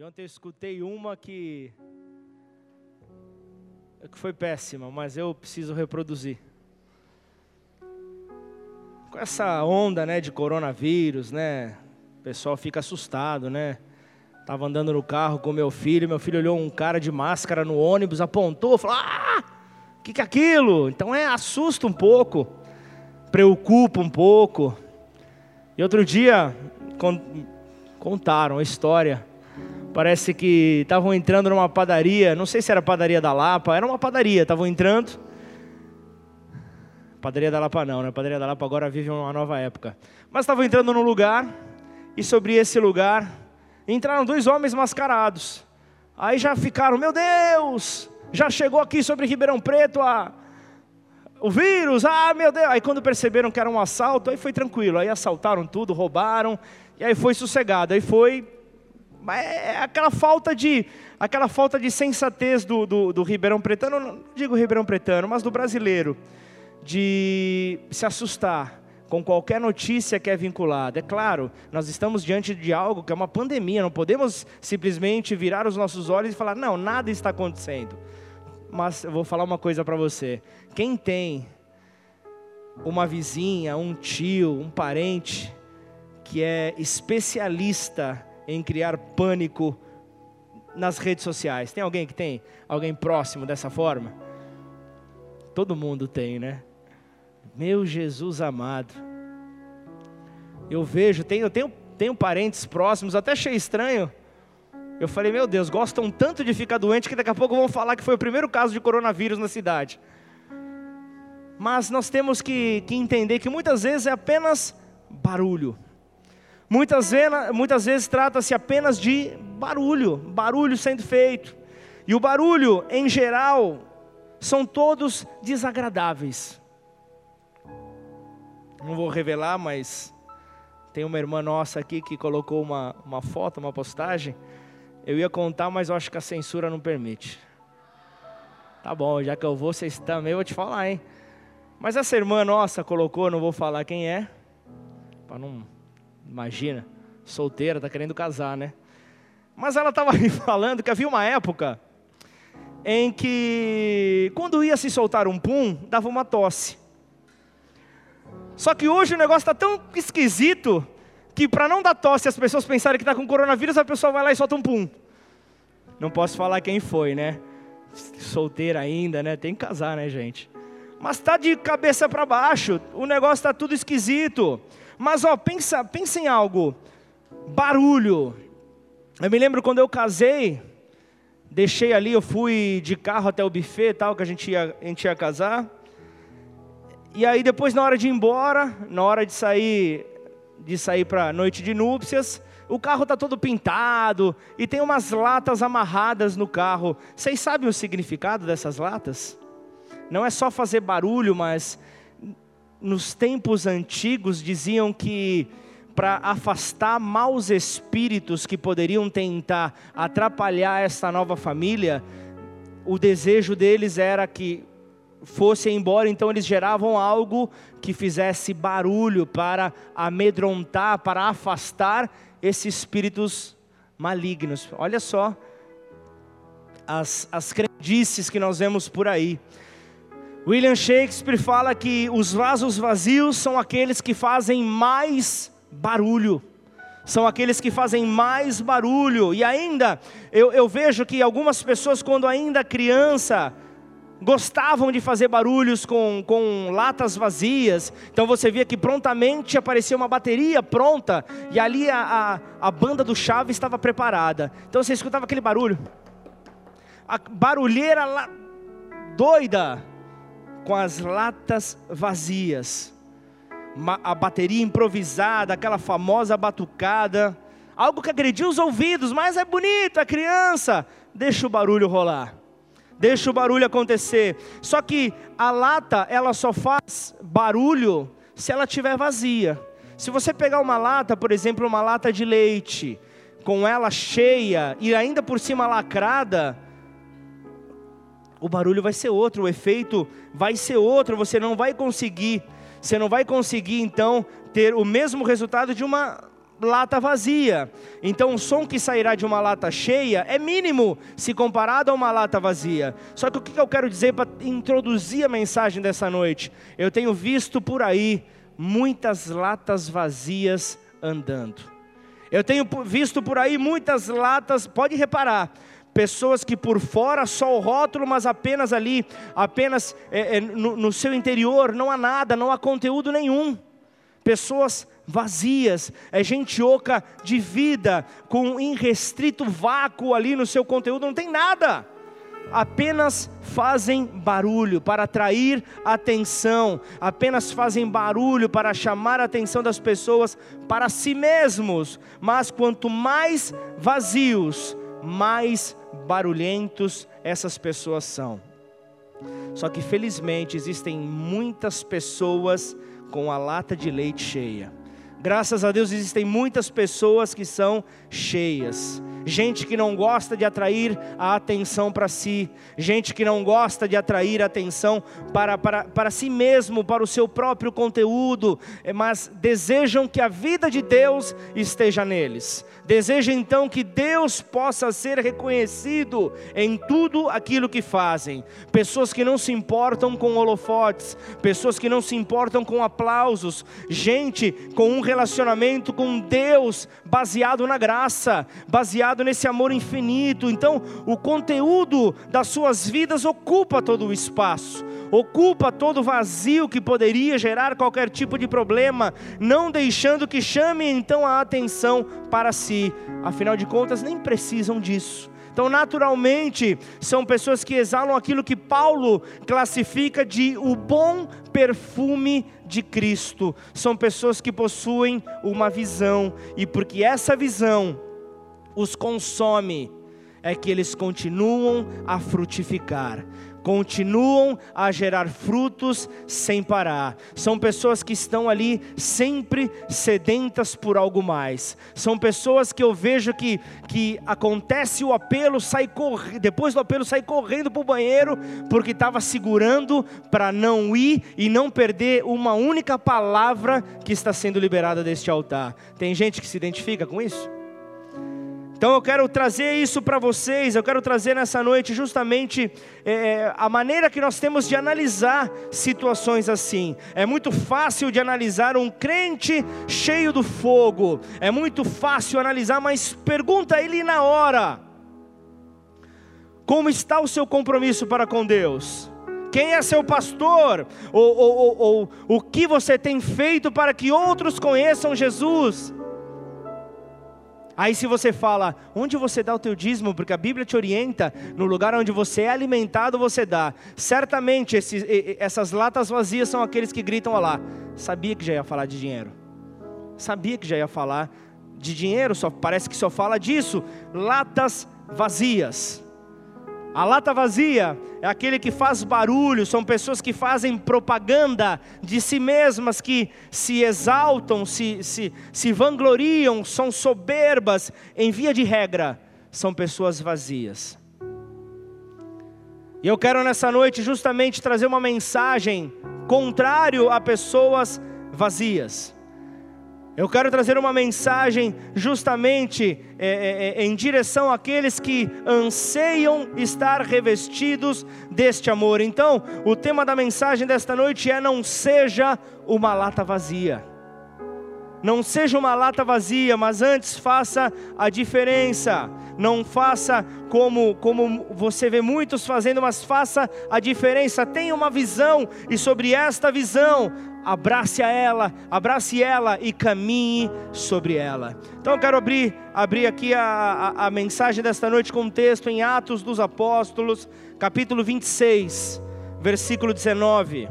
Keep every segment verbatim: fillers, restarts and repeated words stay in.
E ontem eu escutei uma que, que foi péssima, mas eu preciso reproduzir. Com essa onda, né, de coronavírus, né, o pessoal fica assustado, né? Tava andando no carro com meu filho, meu filho olhou um cara de máscara no ônibus, apontou, falou, ah, o que que é aquilo? Então é, assusta um pouco, preocupa um pouco. E outro dia, con- contaram a história, parece que estavam entrando numa padaria, não sei se era a padaria da Lapa, era uma padaria, estavam entrando, padaria da Lapa não, né? Padaria da Lapa agora vive uma nova época, mas estavam entrando num lugar, e sobre esse lugar, entraram dois homens mascarados, aí já ficaram, meu Deus, já chegou aqui sobre Ribeirão Preto a... o vírus, ah meu Deus, aí quando perceberam que era um assalto, aí foi tranquilo, aí assaltaram tudo, roubaram, e aí foi sossegado, aí foi, é aquela falta de, aquela falta de sensatez do, do, do Ribeirão Pretano, não digo Ribeirão Pretano, mas do brasileiro, de se assustar com qualquer notícia que é vinculada. É claro, nós estamos diante de algo que é uma pandemia, não podemos simplesmente virar os nossos olhos e falar, não, nada está acontecendo. Mas eu vou falar uma coisa para você, quem tem uma vizinha, um tio, um parente, que é especialista em criar pânico nas redes sociais, tem alguém que tem? Alguém próximo dessa forma? Todo mundo tem, né? Meu Jesus amado, eu vejo, tenho, tenho, tenho parentes próximos, até achei estranho, eu falei, meu Deus, gostam tanto de ficar doente, que daqui a pouco vão falar que foi o primeiro caso de coronavírus na cidade, mas nós temos que, que entender que muitas vezes é apenas barulho, muitas vezes, muitas vezes trata-se apenas de barulho, barulho sendo feito, e o barulho em geral, são todos desagradáveis. Não vou revelar, mas tem uma irmã nossa aqui que colocou uma, uma foto, uma postagem. Eu ia contar, mas eu acho que a censura não permite. Tá bom, já que eu vou, vocês também, eu vou te falar, hein? Mas essa irmã nossa colocou, não vou falar quem é. Pra não... Imagina, solteira, tá querendo casar, né? Mas ela tava aí falando que havia uma época em que quando ia se soltar um pum, dava uma tosse. Só que hoje o negócio está tão esquisito, que para não dar tosse e as pessoas pensarem que está com coronavírus, a pessoa vai lá e solta um pum. Não posso falar quem foi, né? Solteira ainda, né? Tem que casar, né, gente? Mas está de cabeça para baixo, o negócio está tudo esquisito. Mas, ó, pensa, pensa em algo. Barulho. Eu me lembro quando eu casei, deixei ali, eu fui de carro até o buffet, tal, que a gente ia, a gente ia casar. E aí depois na hora de ir embora, na hora de sair, de sair para a noite de núpcias, o carro está todo pintado e tem umas latas amarradas no carro. Vocês sabem o significado dessas latas? Não é só fazer barulho, mas nos tempos antigos diziam que para afastar maus espíritos que poderiam tentar atrapalhar essa nova família, o desejo deles era que fossem embora, então eles geravam algo que fizesse barulho para amedrontar, para afastar esses espíritos malignos. Olha só as, as crendices que nós vemos por aí. William Shakespeare fala que os vasos vazios são aqueles que fazem mais barulho. São aqueles que fazem mais barulho. E ainda, eu, eu vejo que algumas pessoas quando ainda criança gostavam de fazer barulhos com, com latas vazias, então você via que prontamente aparecia uma bateria pronta, e ali a, a, a banda do Chaves estava preparada, então você escutava aquele barulho, a barulheira la... doida, com as latas vazias, uma, a bateria improvisada, aquela famosa batucada, algo que agrediu os ouvidos, mas é bonito, a criança, deixa o barulho rolar. Deixa o barulho acontecer. Só que a lata, ela só faz barulho se ela estiver vazia. Se você pegar uma lata, por exemplo, uma lata de leite, com ela cheia e ainda por cima lacrada, o barulho vai ser outro, o efeito vai ser outro, você não vai conseguir, você não vai conseguir então ter o mesmo resultado de uma lata vazia. Então o som que sairá de uma lata cheia é mínimo se comparado a uma lata vazia. Só que o que eu quero dizer para introduzir a mensagem dessa noite? Eu tenho visto por aí muitas latas vazias andando. Eu tenho visto por aí muitas latas, pode reparar, pessoas que por fora só o rótulo, mas apenas ali, apenas é, é, no, no seu interior não há nada, não há conteúdo nenhum. Pessoas vazias, é gente oca de vida, com um irrestrito vácuo ali no seu conteúdo, não tem nada. Apenas fazem barulho para atrair atenção, apenas fazem barulho para chamar a atenção das pessoas para si mesmos. Mas quanto mais vazios, mais barulhentos essas pessoas são. Só que felizmente existem muitas pessoas com a lata de leite cheia. Graças a Deus existem muitas pessoas que são cheias. Gente que não gosta de atrair a atenção para si. Gente que não gosta de atrair a atenção para, para, para si mesmo, para o seu próprio conteúdo. Mas desejam que a vida de Deus esteja neles. Desejam então que Deus possa ser reconhecido em tudo aquilo que fazem. Pessoas que não se importam com holofotes. Pessoas que não se importam com aplausos. Gente com um relacionamento com Deus baseado na graça. Baseado nesse amor infinito. Então o conteúdo das suas vidas ocupa todo o espaço, ocupa todo o vazio que poderia gerar qualquer tipo de problema, não deixando que chame então a atenção para si. Afinal de contas nem precisam disso. Então naturalmente são pessoas que exalam aquilo que Paulo classifica de o bom perfume de Cristo. São pessoas que possuem uma visão, e porque essa visão os consome, é que eles continuam a frutificar, continuam a gerar frutos sem parar. São pessoas que estão ali sempre sedentas por algo mais. São pessoas que eu vejo que, que acontece o apelo, sai corre, depois do apelo sai correndo para o banheiro, porque estava segurando para não ir e não perder uma única palavra que está sendo liberada deste altar. Tem gente que se identifica com isso? Então eu quero trazer isso para vocês, eu quero trazer nessa noite justamente é, a maneira que nós temos de analisar situações assim. É muito fácil de analisar um crente cheio do fogo, é muito fácil analisar, mas pergunta a ele na hora: como está o seu compromisso para com Deus? Quem é seu pastor? Ou, ou, ou, ou o que você tem feito para que outros conheçam Jesus? Aí se você fala, onde você dá o teu dízimo, porque a Bíblia te orienta, no lugar onde você é alimentado você dá. Certamente esses, essas latas vazias são aqueles que gritam, olha lá, sabia que já ia falar de dinheiro, sabia que já ia falar de dinheiro, só, parece que só fala disso, latas vazias. A lata vazia é aquele que faz barulho, são pessoas que fazem propaganda de si mesmas, que se exaltam, se, se, se vangloriam, são soberbas. Em via de regra, são pessoas vazias. E eu quero nessa noite justamente trazer uma mensagem contrário a pessoas vazias. Eu quero trazer uma mensagem justamente é, é, em direção àqueles que anseiam estar revestidos deste amor. Então, o tema da mensagem desta noite é: não seja uma lata vazia. Não seja uma lata vazia, mas antes faça a diferença. Não faça como, como você vê muitos fazendo, mas faça a diferença. Tenha uma visão e sobre esta visão, abrace a ela, abrace ela e caminhe sobre ela. Então eu quero abrir, abrir aqui a, a, a mensagem desta noite com um texto em Atos dos Apóstolos, capítulo vinte e seis, versículo dezenove.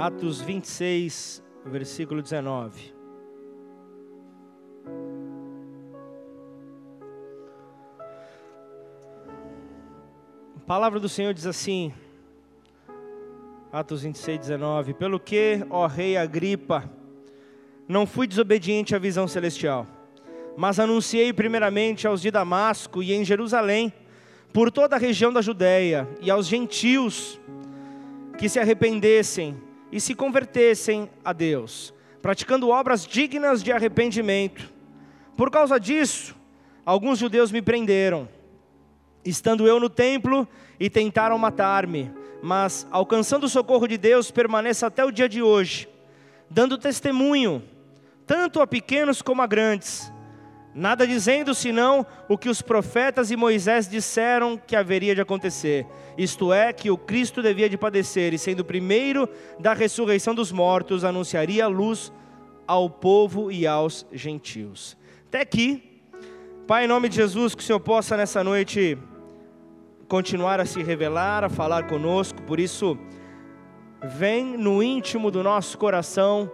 Atos vinte e seis, versículo dezenove. palavra do Senhor diz assim, Atos vinte e seis, dezenove, pelo que, ó rei Agripa, não fui desobediente à visão celestial, mas anunciei primeiramente aos de Damasco e em Jerusalém, por toda a região da Judeia, e aos gentios que se arrependessem e se convertessem a Deus, praticando obras dignas de arrependimento. Por causa disso, alguns judeus me prenderam, estando eu no templo, e tentaram matar-me, mas alcançando o socorro de Deus, permaneço até o dia de hoje, dando testemunho, tanto a pequenos como a grandes, nada dizendo senão o que os profetas e Moisés disseram que haveria de acontecer, isto é, que o Cristo devia de padecer, e sendo o primeiro da ressurreição dos mortos, anunciaria a luz ao povo e aos gentios. Até aqui, Pai, em nome de Jesus, que o Senhor possa nessa noite continuar a se revelar, a falar conosco. Por isso, vem no íntimo do nosso coração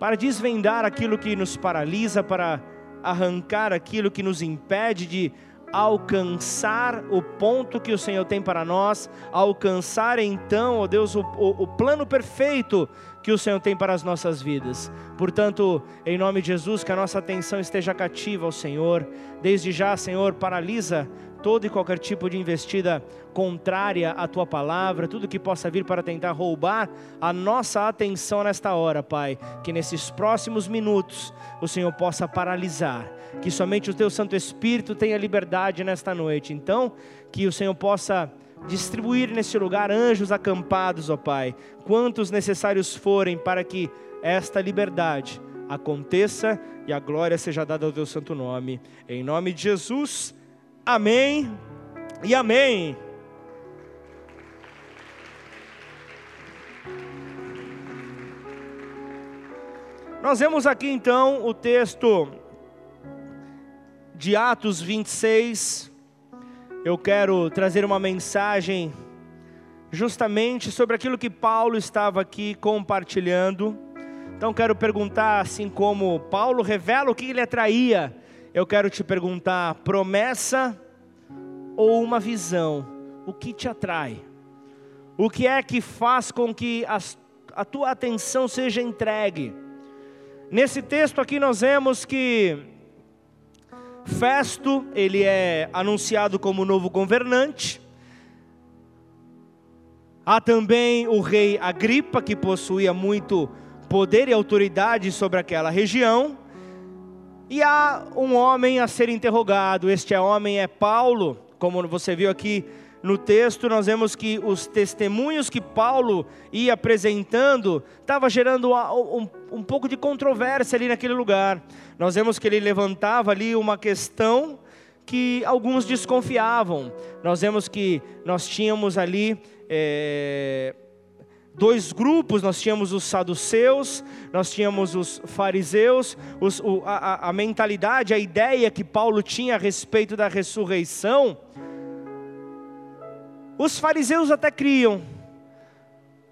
para desvendar aquilo que nos paralisa, para arrancar aquilo que nos impede de alcançar o ponto que o Senhor tem para nós, alcançar então, ó Deus, o, o, o plano perfeito que o Senhor tem para as nossas vidas. Portanto, em nome de Jesus, que a nossa atenção esteja cativa ao Senhor. Desde já, Senhor, paralisa todo e qualquer tipo de investida contrária à Tua Palavra, tudo que possa vir para tentar roubar a nossa atenção nesta hora, Pai. Que nesses próximos minutos o Senhor possa paralisar, que somente o Teu Santo Espírito tenha liberdade nesta noite. Então, que o Senhor possa distribuir neste lugar anjos acampados, ó Pai, quantos necessários forem, para que esta liberdade aconteça e a glória seja dada ao Teu Santo Nome. Em nome de Jesus, amém e amém. Nós vemos aqui então o texto de Atos vinte e seis. Eu quero trazer uma mensagem justamente sobre aquilo que Paulo estava aqui compartilhando. Então quero perguntar, assim como Paulo revela o que ele atraía, eu quero te perguntar: promessa ou uma visão? O que te atrai? O que é que faz com que a, a tua atenção seja entregue? Nesse texto aqui nós vemos que Festo, ele é anunciado como novo governante. Há também o rei Agripa, que possuía muito poder e autoridade sobre aquela região. E há um homem a ser interrogado. Este homem é Paulo. Como você viu aqui no texto, nós vemos que os testemunhos que Paulo ia apresentando estava gerando um, um pouco de controvérsia ali naquele lugar. Nós vemos que ele levantava ali uma questão que alguns desconfiavam. Nós vemos que nós tínhamos ali é, dois grupos. Nós tínhamos os saduceus, nós tínhamos os fariseus. Os, o, a, a mentalidade, a ideia que Paulo tinha a respeito da ressurreição, os fariseus até criam,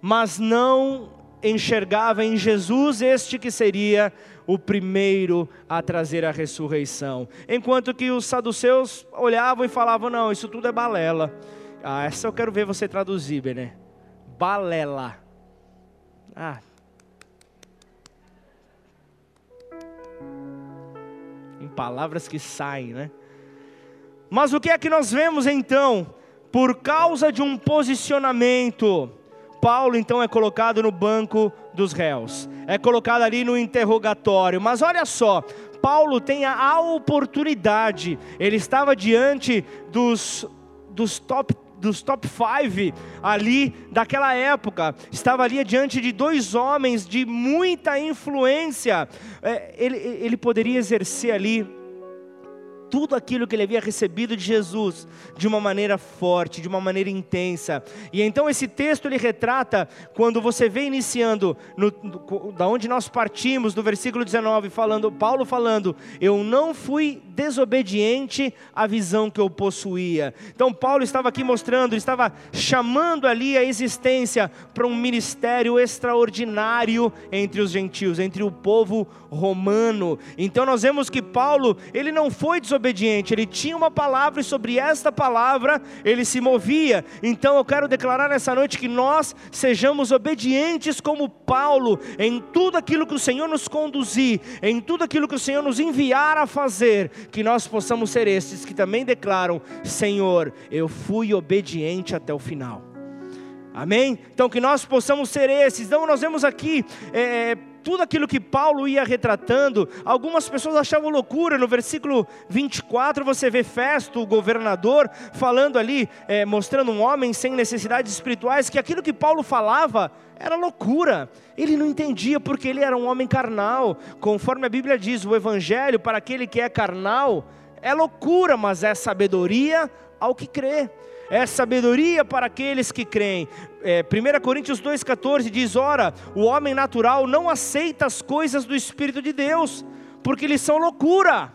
mas não enxergavam em Jesus este que seria o primeiro a trazer a ressurreição. Enquanto que os saduceus olhavam e falavam: não, isso tudo é balela. Ah, essa eu quero ver você traduzir, Bené. Balela. Ah. Em palavras que saem, né? Mas o que é que nós vemos então? Por causa de um posicionamento, Paulo então é colocado no banco dos réus. É colocado ali no interrogatório. Mas olha só, Paulo tem a oportunidade. Ele estava diante dos, dos top dos top five ali daquela época, estava ali diante de dois homens de muita influência. Ele, ele poderia exercer ali tudo aquilo que ele havia recebido de Jesus, de uma maneira forte, de uma maneira intensa. E então esse texto ele retrata, quando você vê iniciando, no, no, da onde nós partimos, do versículo dezenove, falando, Paulo falando: eu não fui desobediente à visão que eu possuía. Então Paulo estava aqui mostrando, estava chamando ali a existência para um ministério extraordinário entre os gentios, entre o povo romano. Então nós vemos que Paulo, ele não foi desobediente, ele tinha uma palavra e sobre esta palavra ele se movia. Então eu quero declarar nessa noite que nós sejamos obedientes como Paulo em tudo aquilo que o Senhor nos conduzir, em tudo aquilo que o Senhor nos enviar a fazer, que nós possamos ser estes que também declaram: Senhor, eu fui obediente até o final. Amém? Então que nós possamos ser esses. Então nós vemos aqui é, tudo aquilo que Paulo ia retratando. Algumas pessoas achavam loucura. No versículo vinte e quatro você vê Festo, o governador, falando ali, é, mostrando um homem sem necessidades espirituais, que aquilo que Paulo falava era loucura, ele não entendia, porque ele era um homem carnal. Conforme a Bíblia diz, o evangelho para aquele que é carnal é loucura, mas é sabedoria ao que crê. É sabedoria para aqueles que creem. É, primeira Coríntios dois, quatorze diz: ora, o homem natural não aceita as coisas do Espírito de Deus, porque eles são loucura.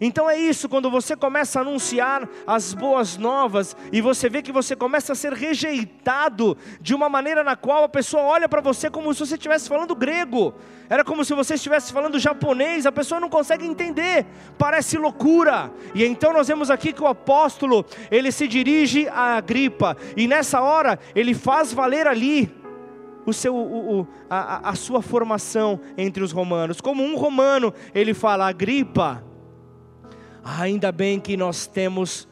Então é isso, quando você começa a anunciar as boas novas, e você vê que você começa a ser rejeitado, de uma maneira na qual a pessoa olha para você como se você estivesse falando grego, era como se você estivesse falando japonês, a pessoa não consegue entender, parece loucura. E então nós vemos aqui que o apóstolo, ele se dirige a Agripa, e nessa hora ele faz valer ali O seu, o, o, a, a sua formação entre os romanos. Como um romano, ele fala: Agripa, ainda bem que nós temos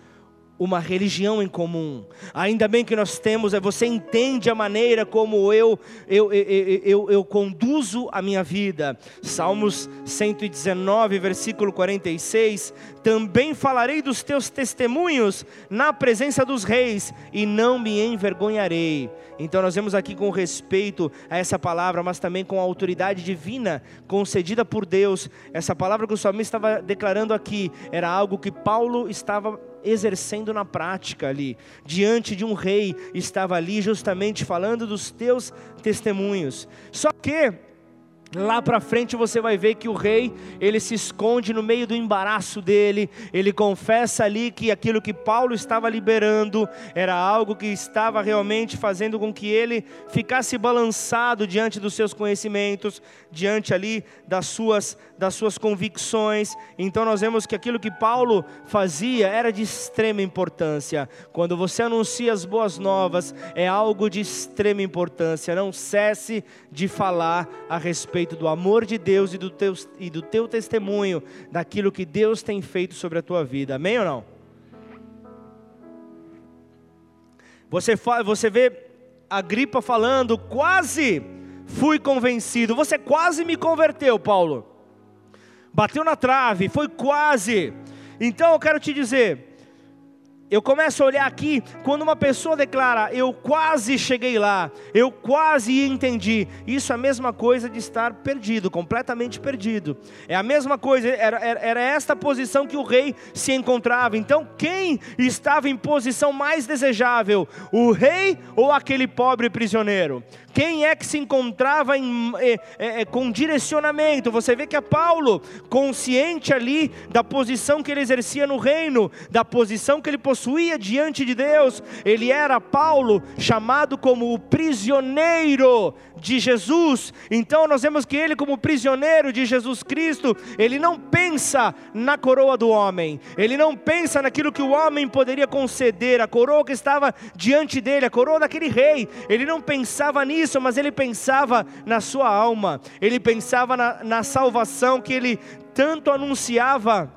uma religião em comum, ainda bem que nós temos, você entende a maneira como eu, eu, eu, eu, eu conduzo a minha vida. Salmos cento e dezenove, versículo quarenta e seis, também falarei dos teus testemunhos na presença dos reis, e não me envergonharei. Então nós vemos aqui, com respeito a essa palavra, mas também com a autoridade divina concedida por Deus, essa palavra que o salmista estava declarando aqui, era algo que Paulo estava exercendo na prática ali, diante de um rei, estava ali justamente falando dos teus testemunhos. Só que lá para frente você vai ver que o rei, ele se esconde no meio do embaraço dele, ele confessa ali que aquilo que Paulo estava liberando era algo que estava realmente fazendo com que ele ficasse balançado diante dos seus conhecimentos, diante ali das suas, das suas convicções. Então nós vemos que aquilo que Paulo fazia era de extrema importância. Quando você anuncia as boas novas, é algo de extrema importância. Não cesse de falar a respeito do amor de Deus e do, teu, e do teu testemunho, daquilo que Deus tem feito sobre a tua vida. Amém ou não? Você, fala, você vê Agripa falando: quase fui convencido, você quase me converteu, Paulo, bateu na trave, foi quase. Então eu quero te dizer, eu começo a olhar aqui, quando uma pessoa declara: eu quase cheguei lá, eu quase entendi, isso é a mesma coisa de estar perdido, completamente perdido, é a mesma coisa, era, era, era esta posição que o rei se encontrava. Então quem estava em posição mais desejável, o rei ou aquele pobre prisioneiro? Quem é que se encontrava em, é, é, com direcionamento? Você vê que é Paulo, consciente ali da posição que ele exercia no reino, da posição que ele possuía diante de Deus. Ele era, Paulo, chamado como o prisioneiro de Jesus. Então nós vemos que ele, como prisioneiro de Jesus Cristo, ele não pensa na coroa do homem, ele não pensa naquilo que o homem poderia conceder, a coroa que estava diante dele, a coroa daquele rei, ele não pensava nisso. Isso, mas ele pensava na sua alma, ele pensava na, na salvação que ele tanto anunciava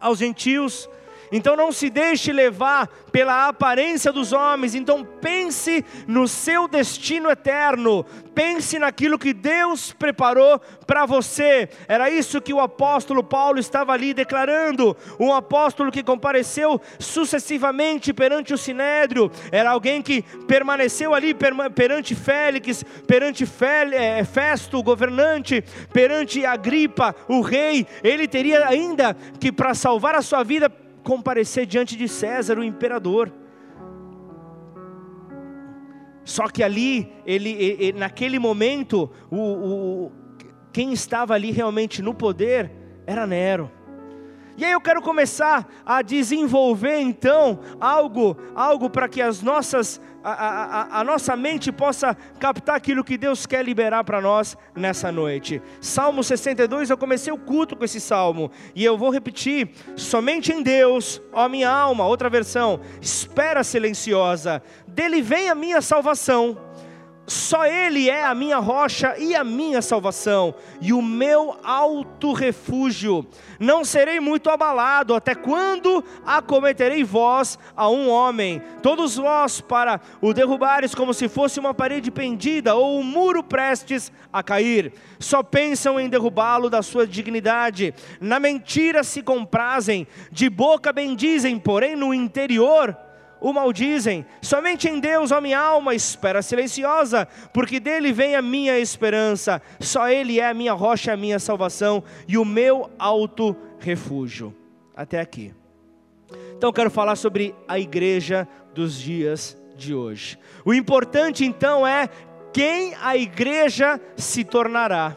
aos gentios. Então não se deixe levar pela aparência dos homens, então pense no seu destino eterno, pense naquilo que Deus preparou para você. Era isso que o apóstolo Paulo estava ali declarando, um apóstolo que compareceu sucessivamente perante o Sinédrio, era alguém que permaneceu ali perante Félix, perante Festo, o governante, perante Agripa, o rei. Ele teria ainda que, para salvar a sua vida, comparecer diante de César, o imperador. Só que ali, ele, ele, naquele momento, o, o, quem estava ali realmente no poder era Nero. E aí eu quero começar a desenvolver então algo, algo para que as nossas, a, a, a nossa mente possa captar aquilo que Deus quer liberar para nós nessa noite. Salmo sessenta e dois, eu comecei o culto com esse salmo, e eu vou repetir: somente em Deus, ó minha alma, outra versão, espera silenciosa, dele vem a minha salvação. Só Ele é a minha rocha e a minha salvação, e o meu alto refúgio. Não serei muito abalado, até quando acometerei vós a um homem? Todos vós para o derrubares como se fosse uma parede pendida, ou um muro prestes a cair. Só pensam em derrubá-lo da sua dignidade. Na mentira se comprazem, de boca bendizem, porém no interior o maldizem. Somente em Deus, ó minha alma, espera silenciosa, porque dele vem a minha esperança. Só Ele é a minha rocha, a minha salvação e o meu alto refúgio. Até aqui. Então eu quero falar sobre a igreja dos dias de hoje. O importante então é quem a igreja se tornará.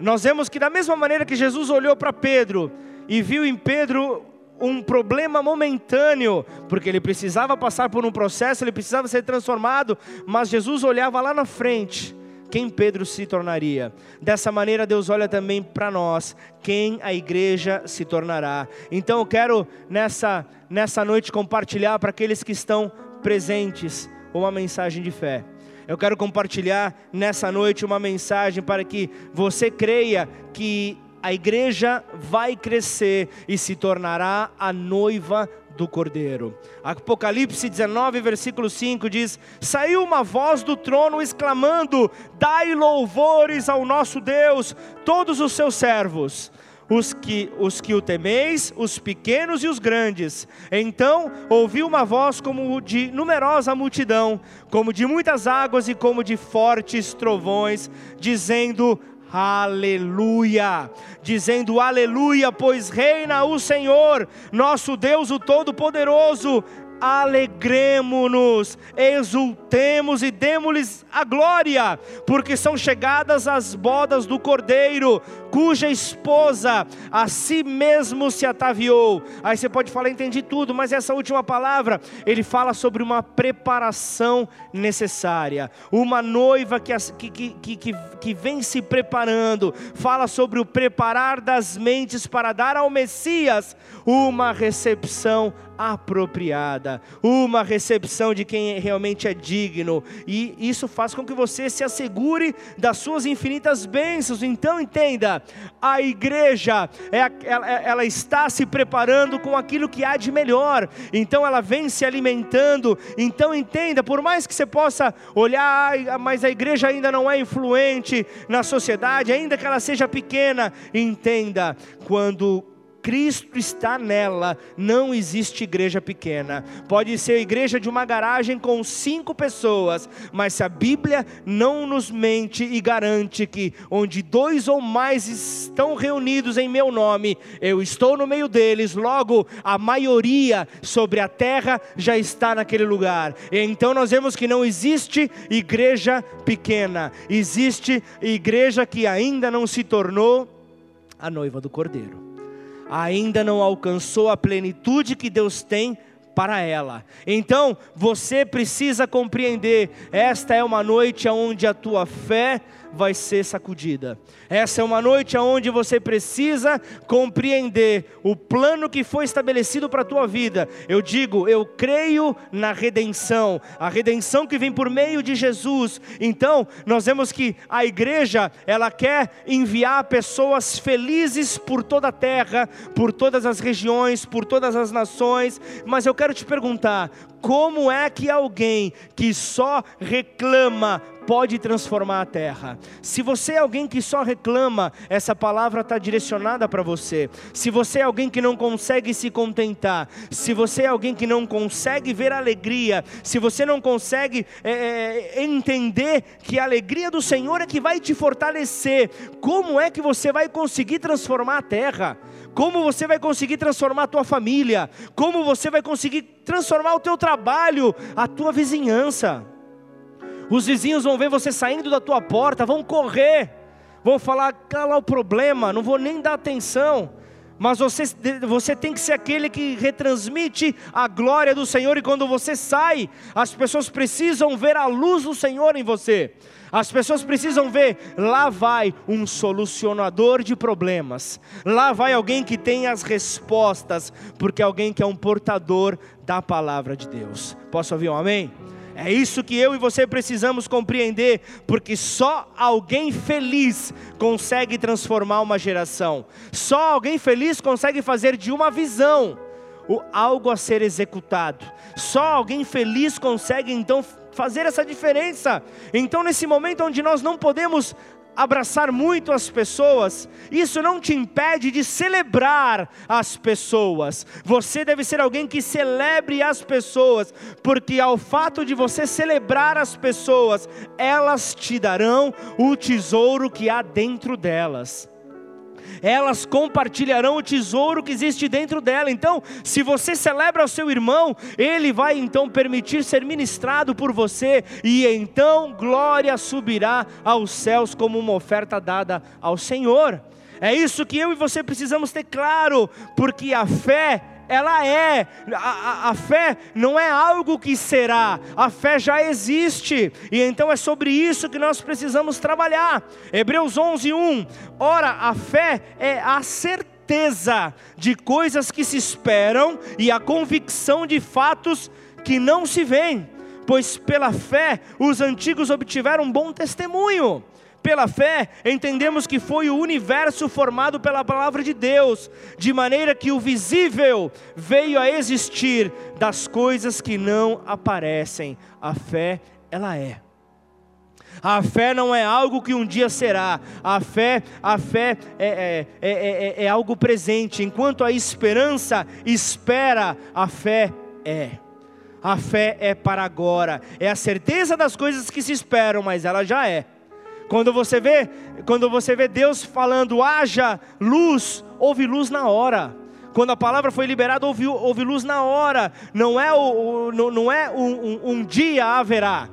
Nós vemos que da mesma maneira que Jesus olhou para Pedro e viu em Pedro um problema momentâneo, porque ele precisava passar por um processo, ele precisava ser transformado, mas Jesus olhava lá na frente quem Pedro se tornaria. Dessa maneira Deus olha também para nós, quem a igreja se tornará. Então eu quero nessa, nessa noite compartilhar para aqueles que estão presentes uma mensagem de fé. Eu quero compartilhar nessa noite uma mensagem para que você creia que a igreja vai crescer e se tornará a noiva do Cordeiro. Apocalipse dezenove, versículo cinco diz: saiu uma voz do trono exclamando: dai louvores ao nosso Deus, todos os seus servos, os que, os que o temeis, os pequenos e os grandes. Então ouvi uma voz como de numerosa multidão, como de muitas águas e como de fortes trovões, dizendo: aleluia, dizendo aleluia, pois reina o Senhor, nosso Deus, o Todo-Poderoso. Alegremo-nos, exultemos e demos-lhes a glória, porque são chegadas as bodas do Cordeiro, cuja esposa a si mesmo se ataviou. Aí você pode falar, entendi tudo, mas essa última palavra, ele fala sobre uma preparação necessária. Uma noiva que, que, que, que, que vem se preparando, fala sobre o preparar das mentes para dar ao Messias uma recepção apropriada, uma recepção de quem realmente é digno, e isso faz com que você se assegure das suas infinitas bênçãos. Então entenda, a igreja, ela está se preparando com aquilo que há de melhor, então ela vem se alimentando. Então entenda, por mais que você possa olhar, mas a igreja ainda não é influente na sociedade, ainda que ela seja pequena, entenda, quando Cristo está nela, não existe igreja pequena. Pode ser a igreja de uma garagem com cinco pessoas, mas se a Bíblia não nos mente e garante que onde dois ou mais estão reunidos em meu nome, eu estou no meio deles, logo a maioria sobre a terra já está naquele lugar. Então nós vemos que não existe igreja pequena, existe igreja que ainda não se tornou a noiva do Cordeiro. Ainda não alcançou a plenitude que Deus tem para ela. Então você precisa compreender, esta é uma noite onde a tua fé vai ser sacudida. Essa é uma noite onde você precisa compreender o plano que foi estabelecido para a tua vida. Eu digo, eu creio na redenção, a redenção que vem por meio de Jesus. Então nós vemos que a igreja, ela quer enviar pessoas felizes por toda a terra, por todas as regiões, por todas as nações. Mas eu quero te perguntar, como é que alguém que só reclama pode transformar a terra? Se você é alguém que só reclama, essa palavra está direcionada para você. Se você é alguém que não consegue se contentar, se você é alguém que não consegue ver alegria, se você não consegue é, entender que a alegria do Senhor é que vai te fortalecer, como é que você vai conseguir transformar a terra? Como você vai conseguir transformar a tua família? Como você vai conseguir transformar o teu trabalho, a tua vizinhança? Os vizinhos vão ver você saindo da tua porta, vão correr, vão falar, cala o problema, não vou nem dar atenção. mas você, você tem que ser aquele que retransmite a glória do Senhor, e quando você sai, as pessoas precisam ver a luz do Senhor em você. As pessoas precisam ver, lá vai um solucionador de problemas, lá vai alguém que tem as respostas, porque alguém que é um portador da palavra de Deus. Posso ouvir um amém? É isso que eu e você precisamos compreender, porque só alguém feliz consegue transformar uma geração. Só alguém feliz consegue fazer de uma visão algo a ser executado. Só alguém feliz consegue então fazer essa diferença. Então, nesse momento onde nós não podemos abraçar muito as pessoas, isso não te impede de celebrar as pessoas. Você deve ser alguém que celebre as pessoas, porque ao fato de você celebrar as pessoas, elas te darão o tesouro que há dentro delas. Elas compartilharão o tesouro que existe dentro dela. Então, se você celebra o seu irmão, ele vai então permitir ser ministrado por você, e então glória subirá aos céus como uma oferta dada ao Senhor. É isso que eu e você precisamos ter claro, porque a fé, ela é, a, a, a fé não é algo que será, a fé já existe, e então é sobre isso que nós precisamos trabalhar. Hebreus onze, um, ora a fé é a certeza de coisas que se esperam e a convicção de fatos que não se veem, pois pela fé os antigos obtiveram um bom testemunho. Pela fé, entendemos que foi o universo formado pela palavra de Deus, de maneira que o visível veio a existir das coisas que não aparecem. A fé, ela é. A fé não é algo que um dia será. A fé, a fé é, é, é, é, é algo presente. Enquanto a esperança espera, a fé é. A fé é para agora. É a certeza das coisas que se esperam, mas ela já é. Quando você vê, quando você vê Deus falando, haja luz, houve luz na hora. Quando a palavra foi liberada, houve, houve luz na hora. Não é, o, o, não, não é um, um, um dia haverá,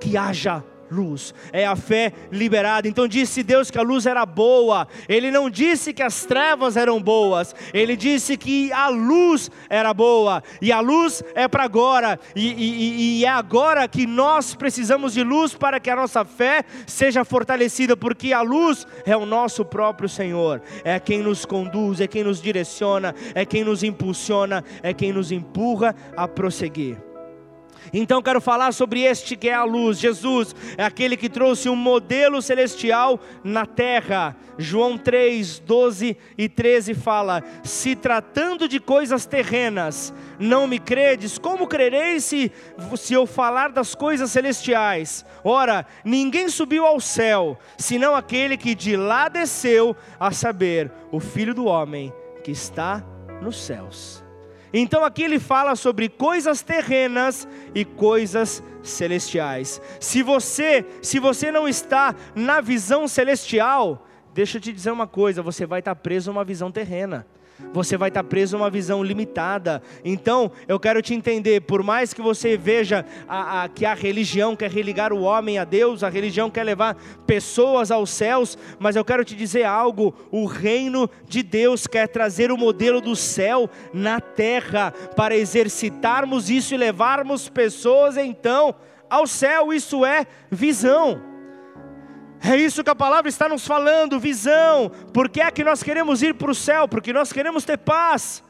que haja luz, é a fé liberada. Então disse Deus que a luz era boa. Ele não disse que as trevas eram boas, Ele disse que a luz era boa, e a luz é para agora, e, e, e é agora que nós precisamos de luz para que a nossa fé seja fortalecida, porque a luz é o nosso próprio Senhor, é quem nos conduz, é quem nos direciona, é quem nos impulsiona, é quem nos empurra a prosseguir. Então quero falar sobre este que é a luz. Jesus é aquele que trouxe um modelo celestial na terra. João três, doze e treze fala, se tratando de coisas terrenas, não me credes, como crereis se, se eu falar das coisas celestiais? Ora, ninguém subiu ao céu, senão aquele que de lá desceu, a saber, o Filho do Homem que está nos céus. Então aqui ele fala sobre coisas terrenas e coisas celestiais. Se você, se você não está na visão celestial, deixa eu te dizer uma coisa, você vai estar preso a uma visão terrena. Você vai estar preso a uma visão limitada. Então eu quero te entender, por mais que você veja a, a, que a religião quer religar o homem a Deus, a religião quer levar pessoas aos céus, mas eu quero te dizer algo, o reino de Deus quer trazer o modelo do céu na terra, para exercitarmos isso e levarmos pessoas então ao céu. Isso é visão. É isso que a palavra está nos falando, visão. Por que é que nós queremos ir para o céu? Porque nós queremos ter paz.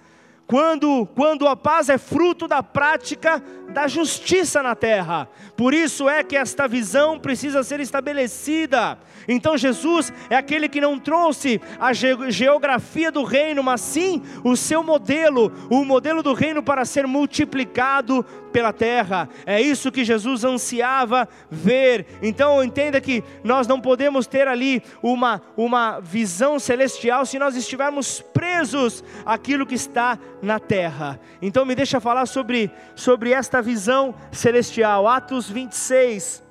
Quando, quando a paz é fruto da prática da justiça na terra. Por isso é que esta visão precisa ser estabelecida. Então Jesus é aquele que não trouxe a ge- geografia do reino, mas sim o seu modelo, o modelo do reino para ser multiplicado pela terra. É isso que Jesus ansiava ver. Então entenda que nós não podemos ter ali uma, uma visão celestial se nós estivermos presos àquilo que está na terra. Então me deixa falar sobre, sobre esta visão celestial. Atos vinte e seis,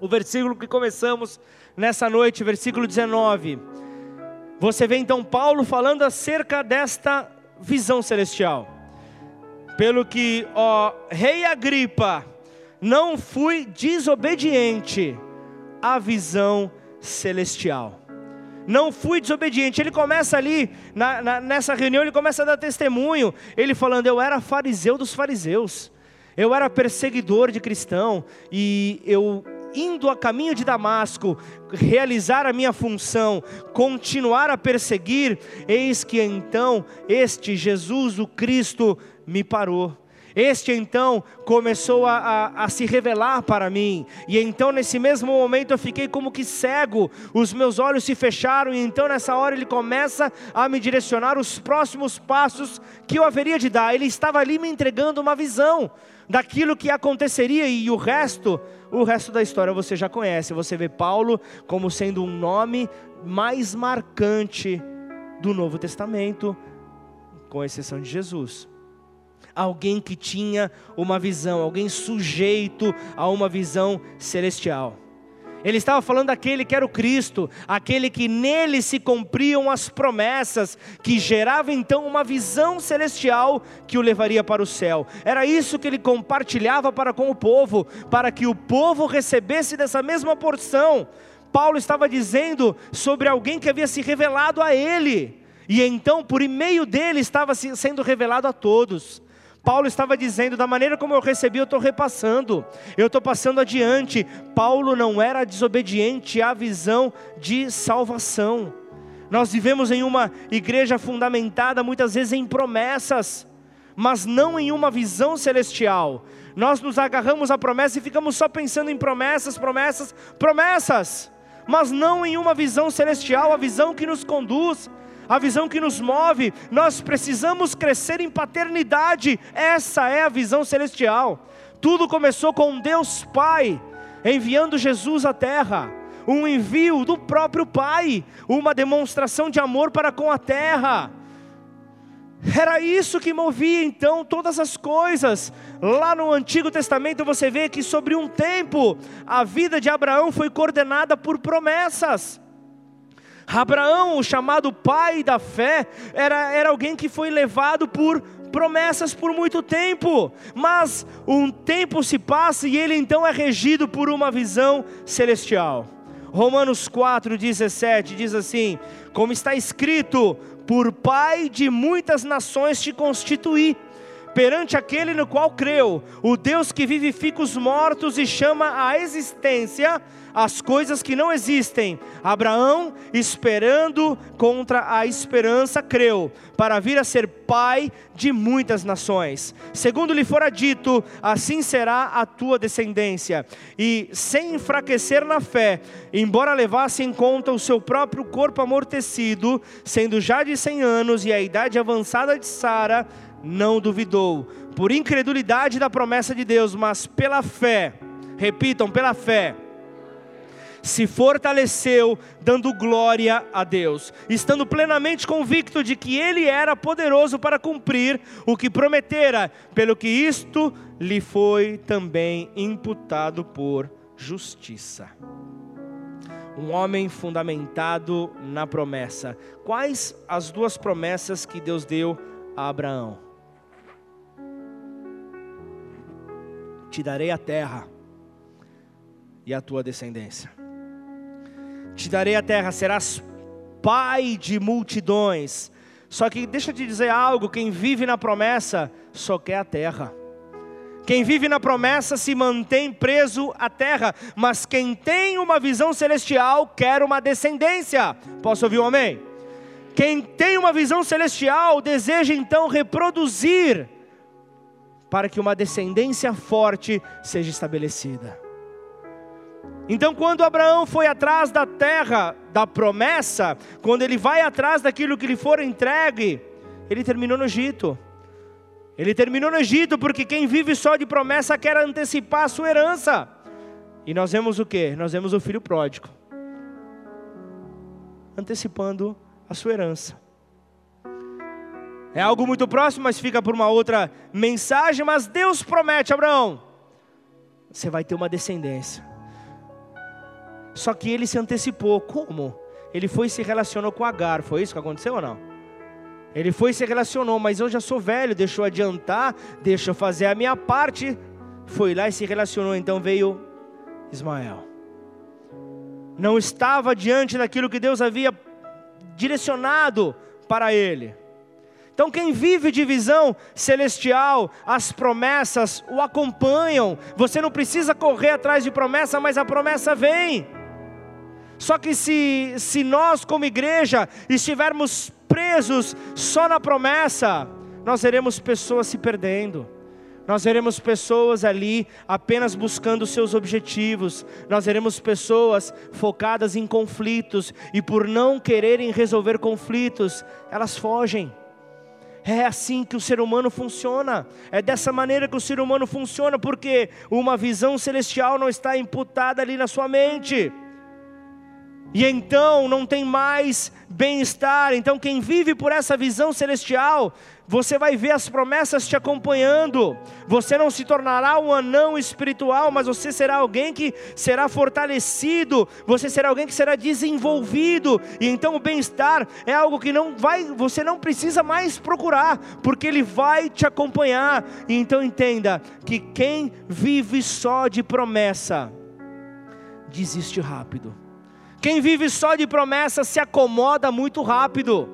o versículo que começamos nessa noite, versículo dezenove. Você vê então Paulo falando acerca desta visão celestial. Pelo que, ó rei Agripa, não fui desobediente à visão celestial. não fui desobediente. Ele começa ali, na, na, nessa reunião, ele começa a dar testemunho, ele falando, eu era fariseu dos fariseus, eu era perseguidor de cristão, e eu, indo a caminho de Damasco, realizar a minha função, continuar a perseguir, eis que então, este Jesus o Cristo me parou. Este então começou a, a, a se revelar para mim, e então nesse mesmo momento eu fiquei como que cego, os meus olhos se fecharam, e então nessa hora ele começa a me direcionar os próximos passos que eu haveria de dar. Ele estava ali me entregando uma visão daquilo que aconteceria, e o resto, o resto da história você já conhece. Você vê Paulo como sendo um nome mais marcante do Novo Testamento, com exceção de Jesus. Alguém que tinha uma visão, alguém sujeito a uma visão celestial. Ele estava falando daquele que era o Cristo, aquele que nele se cumpriam as promessas, que gerava então uma visão celestial que o levaria para o céu. Era isso que ele compartilhava para com o povo, para que o povo recebesse dessa mesma porção. Paulo estava dizendo sobre alguém que havia se revelado a ele, e então por meio dele estava sendo revelado a todos. Paulo estava dizendo, da maneira como eu recebi, eu estou repassando, eu estou passando adiante. Paulo não era desobediente à visão de salvação. Nós vivemos em uma igreja fundamentada muitas vezes em promessas, mas não em uma visão celestial. Nós nos agarramos à promessa e ficamos só pensando em promessas, promessas, promessas, mas não em uma visão celestial, a visão que nos conduz, a visão que nos move. Nós precisamos crescer em paternidade, essa é a visão celestial. Tudo começou com Deus Pai enviando Jesus à terra, um envio do próprio Pai, uma demonstração de amor para com a terra. Era isso que movia então todas as coisas. Lá no Antigo Testamento você vê que sobre um tempo, a vida de Abraão foi coordenada por promessas. Abraão, o chamado pai da fé, era, era alguém que foi levado por promessas por muito tempo, mas um tempo se passa e ele então é regido por uma visão celestial. Romanos quatro, dezessete diz assim, como está escrito, por pai de muitas nações te constituí, perante aquele no qual creu, o Deus que vivifica os mortos e chama à existência as coisas que não existem. Abraão, esperando contra a esperança, creu, para vir a ser pai de muitas nações, segundo lhe fora dito, assim será a tua descendência. E sem enfraquecer na fé, embora levasse em conta o seu próprio corpo amortecido, sendo já de cem anos e a idade avançada de Sara, não duvidou, por incredulidade da promessa de Deus, mas pela fé, repitam, pela fé, se fortaleceu, dando glória a Deus, estando plenamente convicto de que Ele era poderoso para cumprir o que prometera, pelo que isto lhe foi também imputado por justiça. Um homem fundamentado na promessa. Quais as duas promessas que Deus deu a Abraão? Te darei a terra e a tua descendência. Te darei a terra, serás pai de multidões. Só que deixa eu te dizer algo, quem vive na promessa só quer a terra. Quem vive na promessa se mantém preso à terra, mas quem tem uma visão celestial quer uma descendência. Posso ouvir um amém? Quem tem uma visão celestial deseja então reproduzir, para que uma descendência forte seja estabelecida. Então quando Abraão foi atrás da terra, da promessa, quando ele vai atrás daquilo que lhe for entregue, ele terminou no Egito. Ele terminou no Egito porque quem vive só de promessa quer antecipar a sua herança. E nós vemos o quê? Nós vemos o filho pródigo antecipando a sua herança. É algo muito próximo, mas fica por uma outra mensagem. Mas Deus promete, Abraão, você vai ter uma descendência. Só que ele se antecipou. Como? Ele foi e se relacionou com Agar. Foi isso que aconteceu ou não? Ele foi e se relacionou, mas eu já sou velho, deixa eu adiantar, deixa eu fazer a minha parte. Foi lá e se relacionou, então veio Ismael. Não estava diante daquilo que Deus havia direcionado para ele. Então quem vive de visão celestial, as promessas o acompanham. Você não precisa correr atrás de promessa, mas a promessa vem. Só que se, se nós como igreja estivermos presos só na promessa, nós veremos pessoas se perdendo. Nós veremos pessoas ali apenas buscando seus objetivos. Nós veremos pessoas focadas em conflitos. E por não quererem resolver conflitos, elas fogem. É assim que o ser humano funciona. É dessa maneira que o ser humano funciona. Porque uma visão celestial não está imputada ali na sua mente. E então não tem mais bem-estar. Então quem vive por essa visão celestial, você vai ver as promessas te acompanhando. Você não se tornará um anão espiritual, mas você será alguém que será fortalecido. Você será alguém que será desenvolvido. E então o bem-estar é algo que não vai, você não precisa mais procurar, porque ele vai te acompanhar. E então entenda que quem vive só de promessa desiste rápido. Quem vive só de promessa se acomoda muito rápido,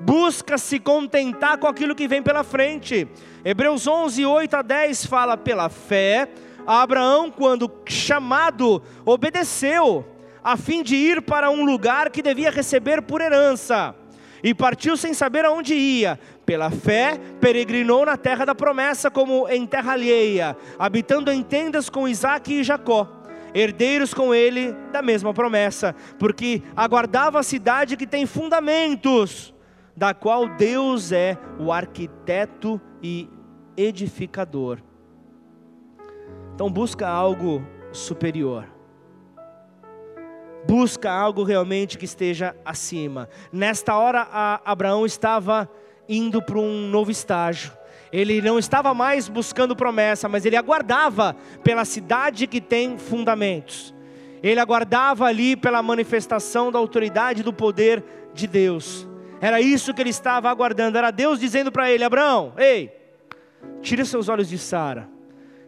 busca se contentar com aquilo que vem pela frente. Hebreus onze, oito a dez fala: pela fé, Abraão, quando chamado, obedeceu, a fim de ir para um lugar que devia receber por herança, e partiu sem saber aonde ia. Pela fé, peregrinou na terra da promessa, como em terra alheia, habitando em tendas com Isaac e Jacó, herdeiros com ele da mesma promessa, porque aguardava a cidade que tem fundamentos, da qual Deus é o arquiteto e edificador. Então busca algo superior. Busca algo realmente que esteja acima. Nesta hora, Abraão estava indo para um novo estágio. Ele não estava mais buscando promessa, mas ele aguardava pela cidade que tem fundamentos. Ele aguardava ali pela manifestação da autoridade e do poder de Deus. Era isso que ele estava aguardando. Era Deus dizendo para ele: Abraão, ei, tira seus olhos de Sara.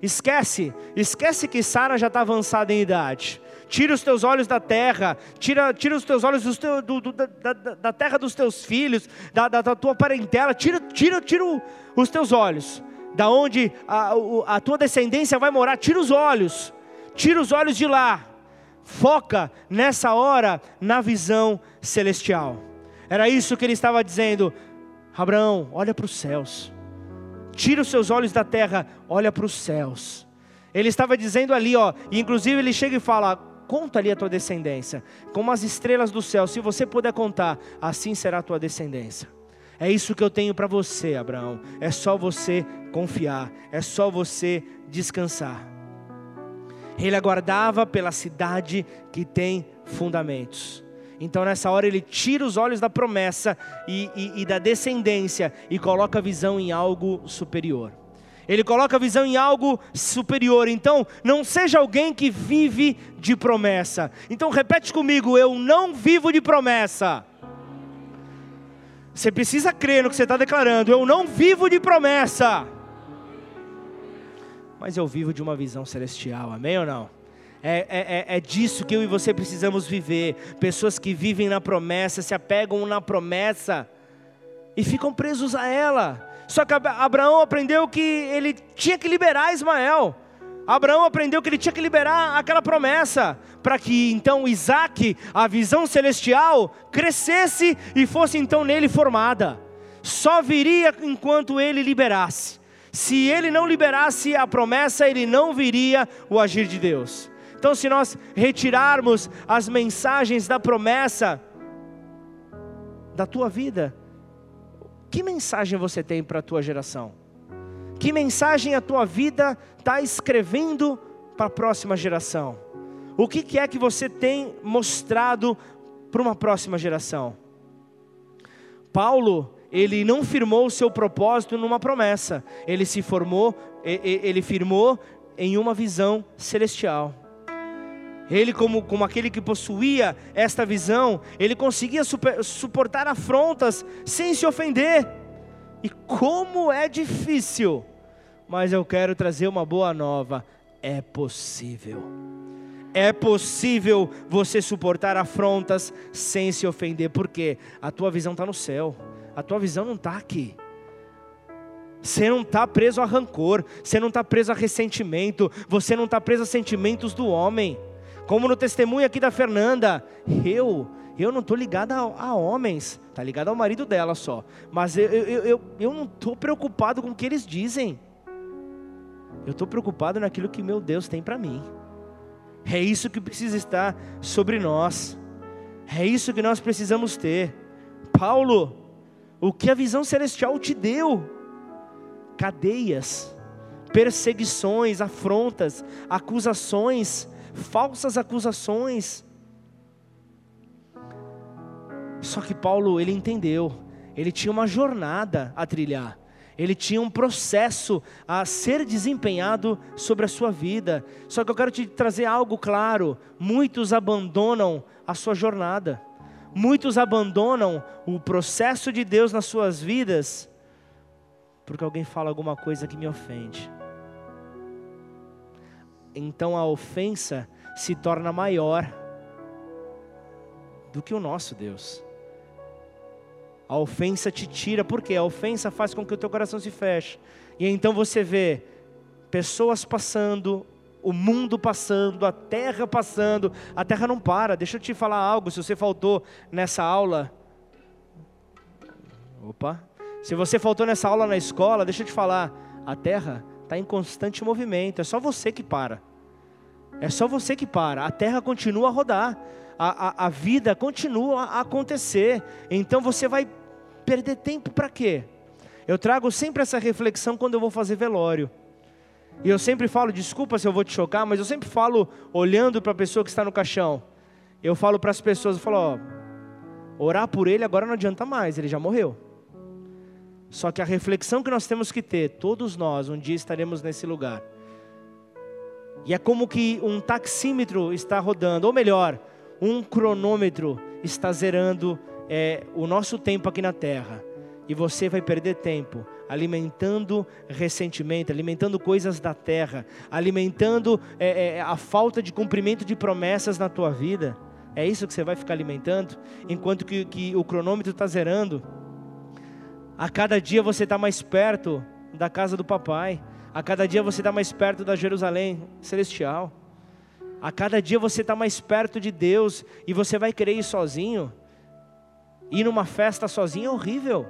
Esquece, esquece que Sara já está avançada em idade. Tira os teus olhos da terra, tira, tira os teus olhos dos teu, do, do, da, da, da terra dos teus filhos, da, da, da tua parentela, tira, tira, tira os teus olhos, da onde a, a tua descendência vai morar, tira os olhos, tira os olhos de lá, foca nessa hora na visão celestial. Era isso que ele estava dizendo: Abraão, olha para os céus, tira os seus olhos da terra, olha para os céus. Ele estava dizendo ali, ó, e inclusive ele chega e fala: conta ali a tua descendência, como as estrelas do céu, se você puder contar, assim será a tua descendência. É isso que eu tenho para você, Abraão. É só você confiar, é só você descansar. Ele aguardava pela cidade que tem fundamentos. Então nessa hora ele tira os olhos da promessa e, e, e da descendência e coloca a visão em algo superior. Ele coloca a visão em algo superior. Então, não seja alguém que vive de promessa. Então, repete comigo: eu não vivo de promessa. Você precisa crer no que você está declarando. Eu não vivo de promessa, mas eu vivo de uma visão celestial. Amém ou não? É, é, é disso que eu e você precisamos viver. Pessoas que vivem na promessa, se apegam na promessa e ficam presos a ela. Só que Abraão aprendeu que ele tinha que liberar Ismael. Abraão aprendeu que ele tinha que liberar aquela promessa, para que então Isaac, a visão celestial, crescesse e fosse então nele formada. Só viria enquanto ele liberasse. Se ele não liberasse a promessa, ele não viria o agir de Deus. Então, se nós retirarmos as mensagens da promessa da tua vida, que mensagem você tem para a tua geração? Que mensagem a tua vida está escrevendo para a próxima geração? O que, que é que você tem mostrado para uma próxima geração? Paulo, ele não firmou o seu propósito numa promessa. Ele se formou, ele firmou em uma visão celestial. Ele, como, como aquele que possuía esta visão, ele conseguia super, suportar afrontas sem se ofender. E como é difícil! Mas eu quero trazer uma boa nova: é possível. É possível você suportar afrontas sem se ofender, porque a tua visão está no céu, a tua visão não está aqui. Você não está preso a rancor, você não está preso a ressentimento, você não está preso a sentimentos do homem. Como no testemunho aqui da Fernanda, eu, eu não estou ligado a, a homens, está ligado ao marido dela só. Mas eu, eu, eu, eu não estou preocupado com o que eles dizem. Eu estou preocupado naquilo que meu Deus tem para mim. É isso que precisa estar sobre nós. É isso que nós precisamos ter. Paulo, o que a visão celestial te deu? Cadeias, perseguições, afrontas, acusações, falsas acusações. Só que Paulo, ele entendeu. Ele tinha uma jornada a trilhar. Ele tinha um processo a ser desempenhado sobre a sua vida. Só que eu quero te trazer algo claro. Muitos abandonam a sua jornada. Muitos abandonam o processo de Deus nas suas vidas. Porque alguém fala alguma coisa que me ofende. Então a ofensa se torna maior do que o nosso Deus. A ofensa te tira, porque a ofensa faz com que o teu coração se feche. E então você vê pessoas passando, o mundo passando, a terra passando. A terra não para. Deixa eu te falar algo, se você faltou nessa aula... Opa! Se você faltou nessa aula na escola, deixa eu te falar. A terra está em constante movimento, é só você que para. É só você que para. A terra continua a rodar. A, a, a vida continua a acontecer. Então você vai... perder tempo para quê? Eu trago sempre essa reflexão quando eu vou fazer velório. E eu sempre falo, desculpa se eu vou te chocar, mas eu sempre falo, olhando para a pessoa que está no caixão. Eu falo para as pessoas, eu falo, ó, orar por ele agora não adianta mais, ele já morreu. Só que a reflexão que nós temos que ter, todos nós um dia estaremos nesse lugar. E é como que um taxímetro está rodando, ou melhor, um cronômetro está zerando É o nosso tempo aqui na terra. E você vai perder tempo alimentando ressentimento, alimentando coisas da terra, alimentando é, é, a falta de cumprimento de promessas na tua vida. É isso que você vai ficar alimentando, enquanto que, que o cronômetro está zerando. A cada dia você está mais perto da casa do papai. A cada dia você está mais perto da Jerusalém celestial. A cada dia você está mais perto de Deus. E você vai querer ir sozinho. Ir numa festa sozinho é horrível.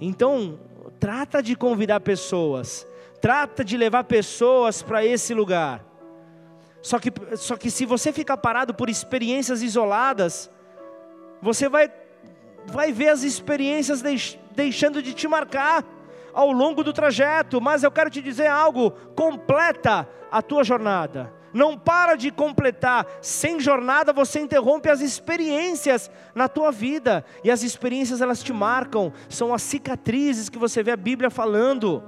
Então, trata de convidar pessoas. Trata de levar pessoas para esse lugar. Só que, só que se você ficar parado por experiências isoladas, você vai, vai ver as experiências deix, deixando de te marcar ao longo do trajeto. Mas eu quero te dizer algo, completa a tua jornada. Não para de completar. Sem jornada você interrompe as experiências na tua vida. E as experiências, elas te marcam. São as cicatrizes que você vê a Bíblia falando.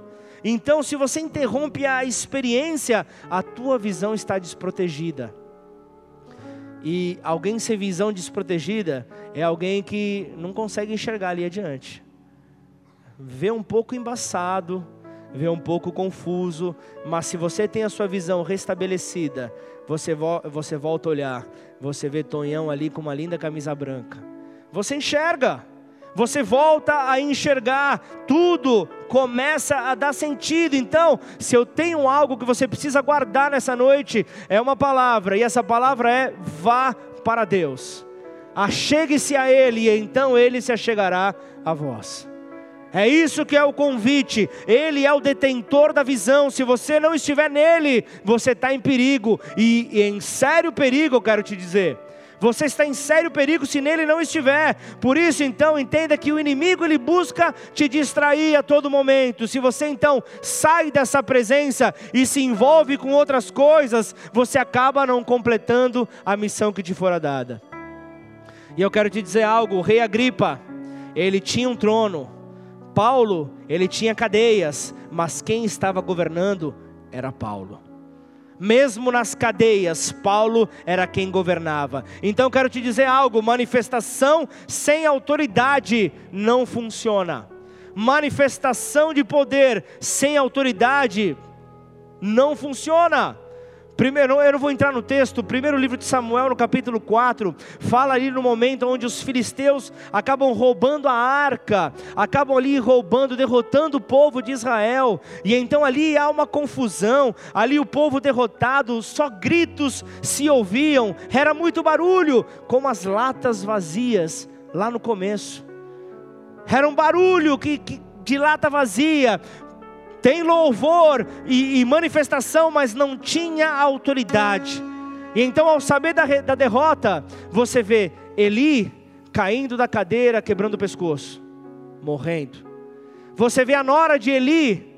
Então, se você interrompe a experiência, a tua visão está desprotegida. E alguém sem visão desprotegida é alguém que não consegue enxergar ali adiante. Vê um pouco embaçado, vê um pouco confuso, mas se você tem a sua visão restabelecida, você, vo você volta a olhar, você vê Tonhão ali com uma linda camisa branca, você enxerga, você volta a enxergar, tudo começa a dar sentido. Então, se eu tenho algo que você precisa guardar nessa noite, é uma palavra, e essa palavra é: vá para Deus, achegue-se a Ele, e então Ele se achegará a vós. É isso que é o convite. Ele é o detentor da visão. Se você não estiver nele, você está em perigo. E, e em sério perigo, eu quero te dizer. Você está em sério perigo se nele não estiver. Por isso, então, entenda que o inimigo, ele busca te distrair a todo momento. Se você, então, sai dessa presença e se envolve com outras coisas, você acaba não completando a missão que te fora dada. E eu quero te dizer algo. O rei Agripa, ele tinha um trono. Paulo, ele tinha cadeias, mas quem estava governando era Paulo. Mesmo nas cadeias, Paulo era quem governava. Então, quero te dizer algo, manifestação sem autoridade não funciona. Manifestação de poder sem autoridade não funciona. Primeiro, eu não vou entrar no texto, primeiro livro de Samuel, no capítulo quatro, fala ali no momento onde os filisteus acabam roubando a arca, acabam ali roubando, derrotando o povo de Israel, e então ali há uma confusão, ali o povo derrotado, só gritos se ouviam, era muito barulho, como as latas vazias, lá no começo, era um barulho que, que, de lata vazia. Tem louvor e, e manifestação, mas não tinha autoridade. E então, ao saber da, da derrota, você vê Eli caindo da cadeira, quebrando o pescoço, morrendo. Você vê a nora de Eli,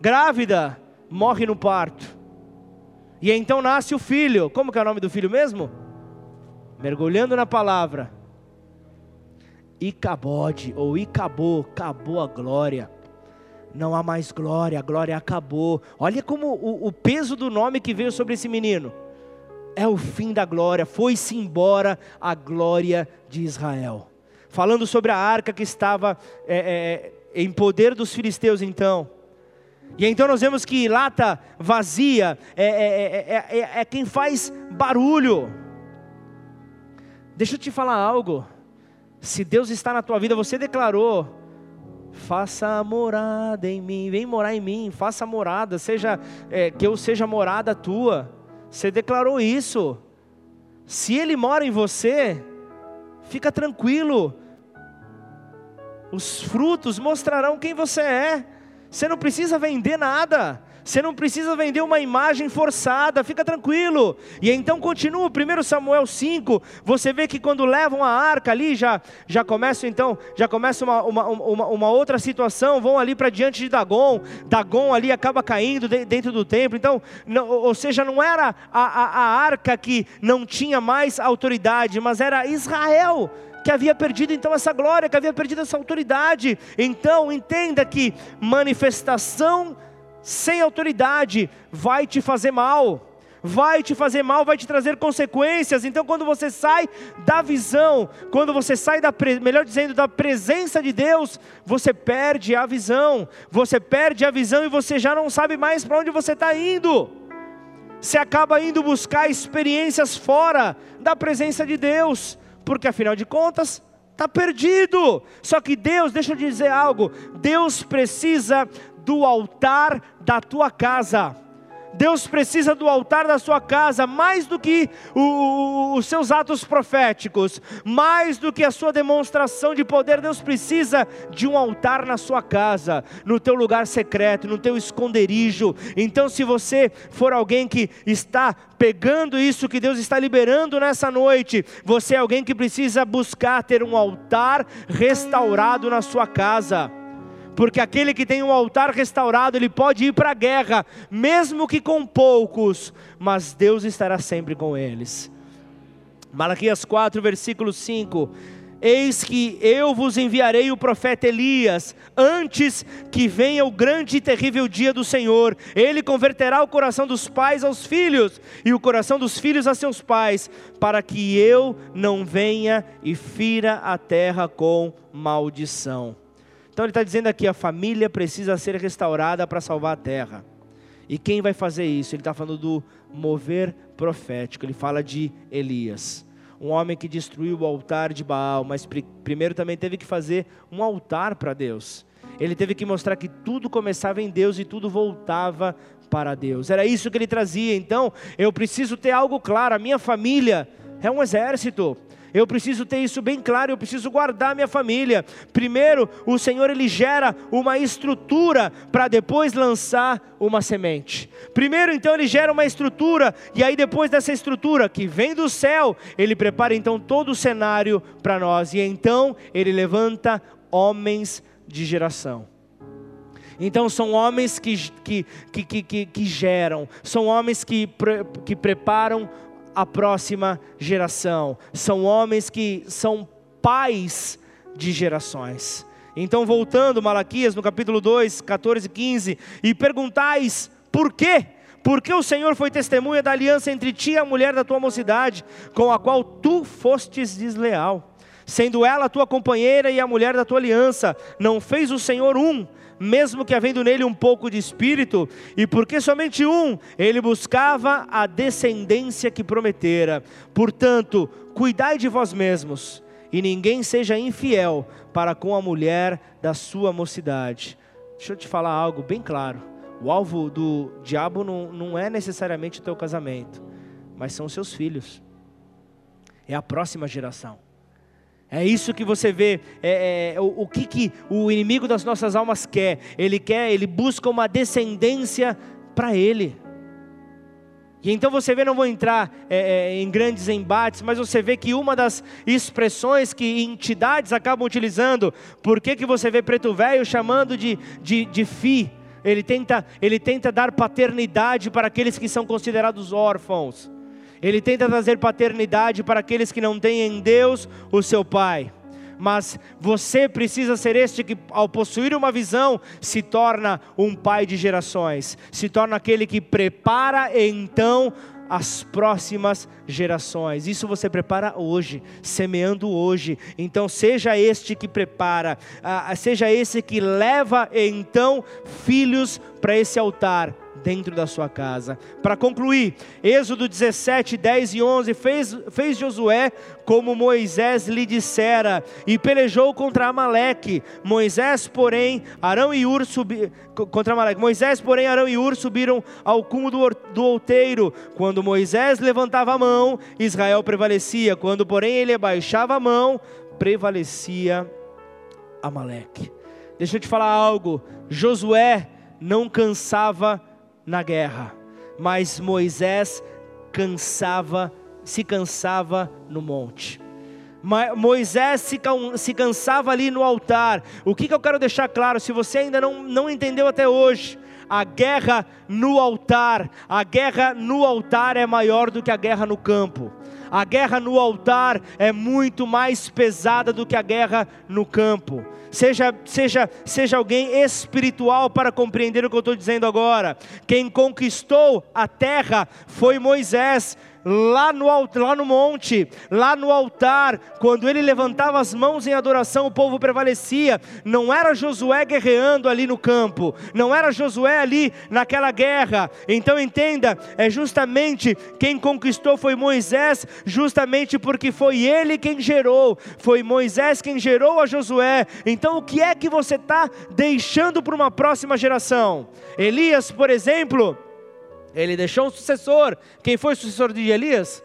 grávida, morre no parto. E então nasce o filho. Como que é o nome do filho mesmo? Mergulhando na palavra. Icabode, ou Icabô, acabou a glória. Não há mais glória, a glória acabou. Olha como o, o peso do nome que veio sobre esse menino. É o fim da glória, foi-se embora a glória de Israel. Falando sobre a arca que estava é, é, em poder dos filisteus então. E então nós vemos que lata vazia é, é, é, é, é quem faz barulho. Deixa eu te falar algo. Se Deus está na tua vida, você declarou... Faça morada em mim, vem morar em mim, faça morada, seja é, que eu seja morada tua. Você declarou isso. Se Ele mora em você, fica tranquilo. Os frutos mostrarão quem você é. Você não precisa vender nada. Você não precisa vender uma imagem forçada, fica tranquilo. E então continua, primeiro Samuel cinco, você vê que quando levam a arca ali, já, já começa então, já começa uma, uma, uma, uma outra situação, vão ali para diante de Dagon, Dagon ali acaba caindo de, dentro do templo, então, não, ou seja, não era a, a, a arca que não tinha mais autoridade, mas era Israel, que havia perdido então essa glória, que havia perdido essa autoridade. Então entenda que manifestação sem autoridade vai te fazer mal, vai te fazer mal, vai te trazer consequências. Então quando você sai da visão, quando você sai da, melhor dizendo, da presença de Deus, você perde a visão, você perde a visão e você já não sabe mais para onde você está indo. Você acaba indo buscar experiências fora da presença de Deus, porque afinal de contas, está perdido. Só que Deus, deixa eu dizer algo, Deus precisa do altar da tua casa. Deus precisa do altar da sua casa, mais do que o, o, os seus atos proféticos, mais do que a sua demonstração de poder. Deus precisa de um altar na sua casa, no teu lugar secreto, no teu esconderijo. Então se você for alguém que está pegando isso que Deus está liberando nessa noite, você é alguém que precisa buscar ter um altar restaurado na sua casa. Porque aquele que tem um altar restaurado, ele pode ir para a guerra, mesmo que com poucos, mas Deus estará sempre com eles. Malaquias quatro, versículo cinco. Eis que eu vos enviarei o profeta Elias, antes que venha o grande e terrível dia do Senhor. Ele converterá o coração dos pais aos filhos, e o coração dos filhos a seus pais, para que eu não venha e fira a terra com maldição. Então ele está dizendo aqui, a família precisa ser restaurada para salvar a terra. E quem vai fazer isso? Ele está falando do mover profético, ele fala de Elias. Um homem que destruiu o altar de Baal, mas pr- primeiro também teve que fazer um altar para Deus. Ele teve que mostrar que tudo começava em Deus e tudo voltava para Deus. Era isso que ele trazia. Então eu preciso ter algo claro, a minha família é um exército. Eu preciso ter isso bem claro, eu preciso guardar minha família. Primeiro, o Senhor ele gera uma estrutura para depois lançar uma semente. Primeiro então ele gera uma estrutura e aí depois dessa estrutura que vem do céu, ele prepara então todo o cenário para nós. E então ele levanta homens de geração. Então são homens que, que, que, que, que geram, são homens que, que preparam a próxima geração, são homens que são pais de gerações. Então voltando, Malaquias no capítulo dois, catorze e quinze, e perguntais, por quê? Porque o Senhor foi testemunha da aliança entre ti e a mulher da tua mocidade, com a qual tu fostes desleal, sendo ela a tua companheira e a mulher da tua aliança. Não fez o Senhor um, mesmo que havendo nele um pouco de espírito, e porque somente um, ele buscava a descendência que prometera. Portanto, cuidai de vós mesmos, e ninguém seja infiel para com a mulher da sua mocidade. Deixa eu te falar algo bem claro, o alvo do diabo não, não é necessariamente o teu casamento, mas são os seus filhos, é a próxima geração. É isso que você vê, é, é, o, o que, que o inimigo das nossas almas quer. Ele quer, ele busca uma descendência para ele. E então você vê, não vou entrar é, é, em grandes embates, mas você vê que uma das expressões que entidades acabam utilizando, por que que você vê preto velho chamando de, de, de fi? Ele tenta, ele tenta dar paternidade para aqueles que são considerados órfãos. Ele tenta trazer paternidade para aqueles que não têm em Deus o seu Pai. Mas você precisa ser este que, ao possuir uma visão, se torna um pai de gerações. Se torna aquele que prepara então as próximas gerações. Isso você prepara hoje, semeando hoje. Então seja este que prepara, seja esse que leva então filhos para esse altar dentro da sua casa. Para concluir, Êxodo dezessete, dez e onze, fez, fez Josué como Moisés lhe dissera, e pelejou contra Amaleque. Moisés, porém, Arão e Ur subi... contra Amaleque. Moisés, porém, Arão e Ur subiram ao cume do, do outeiro. Quando Moisés levantava a mão, Israel prevalecia. Quando, porém, ele abaixava a mão, prevalecia Amaleque. Deixa eu te falar algo, Josué não cansava na guerra, mas Moisés cansava, se cansava no monte. Moisés se cansava ali no altar. O que, que eu quero deixar claro, se você ainda não, não entendeu até hoje, a guerra no altar, a guerra no altar é maior do que a guerra no campo. A guerra no altar é muito mais pesada do que a guerra no campo. Seja, seja, seja alguém espiritual para compreender o que eu estou dizendo agora. Quem conquistou a terra foi Moisés, lá no, lá no monte, lá no altar. Quando ele levantava as mãos em adoração, o povo prevalecia. Não era Josué guerreando ali no campo, não era Josué ali naquela guerra. Então entenda, é justamente quem conquistou foi Moisés, justamente porque foi ele quem gerou, foi Moisés quem gerou a Josué. Então o que é que você está deixando para uma próxima geração? Elias, por exemplo, ele deixou um sucessor. Quem foi o sucessor de Elias?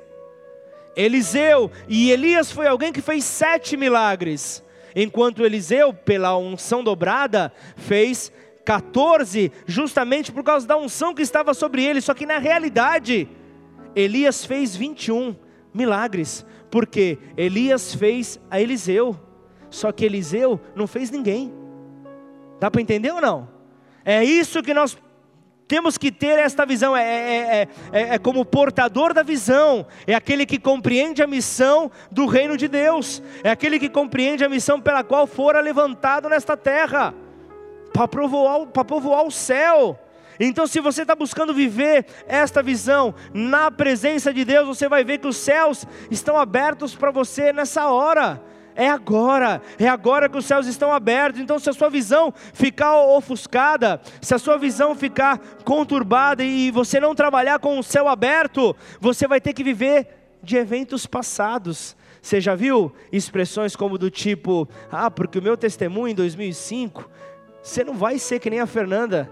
Eliseu. E Elias foi alguém que fez sete milagres, enquanto Eliseu, pela unção dobrada, fez quatorze, justamente por causa da unção que estava sobre ele. Só que na realidade, Elias fez vinte e um milagres, porque Elias fez a Eliseu, só que Eliseu não fez ninguém. Dá para entender ou não? É isso que nós temos que ter, esta visão, é, é, é, é como portador da visão, é aquele que compreende a missão do reino de Deus, é aquele que compreende a missão pela qual fora levantado nesta terra, para povoar, para povoar o céu. Então se você está buscando viver esta visão na presença de Deus, você vai ver que os céus estão abertos para você nessa hora. É agora, é agora que os céus estão abertos. Então se a sua visão ficar ofuscada, se a sua visão ficar conturbada e você não trabalhar com o céu aberto, você vai ter que viver de eventos passados. Você já viu expressões como do tipo, ah, porque o meu testemunho em dois mil e cinco, você não vai ser que nem a Fernanda,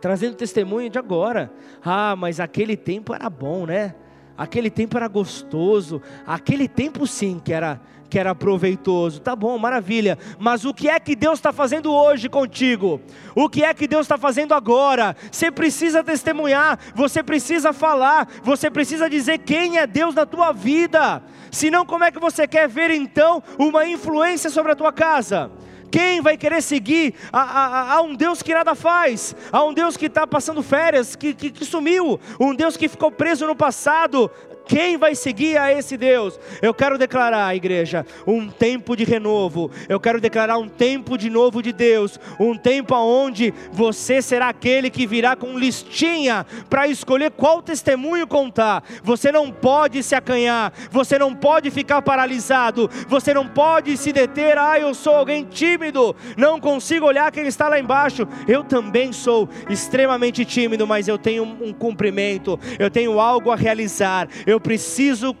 trazendo testemunho de agora. Ah, mas aquele tempo era bom, né? Aquele tempo era gostoso, aquele tempo sim que era, que era proveitoso. Tá bom, maravilha, mas o que é que Deus está fazendo hoje contigo? O que é que Deus está fazendo agora? Você precisa testemunhar, você precisa falar, você precisa dizer quem é Deus na tua vida. Senão, como é que você quer ver então uma influência sobre a tua casa? Quem vai querer seguir a, a, a um Deus que nada faz? A um Deus que está passando férias, que, que, que sumiu? Um Deus que ficou preso no passado? Quem vai seguir a esse Deus? Eu quero declarar, igreja, um tempo de renovo. Eu quero declarar um tempo de novo de Deus. Um tempo onde você será aquele que virá com listinha para escolher qual testemunho contar. Você não pode se acanhar. Você não pode ficar paralisado. Você não pode se deter. Ah, eu sou alguém tímido. Não consigo olhar quem está lá embaixo. Eu também sou extremamente tímido, mas eu tenho um cumprimento. Eu tenho algo a realizar. Eu Eu preciso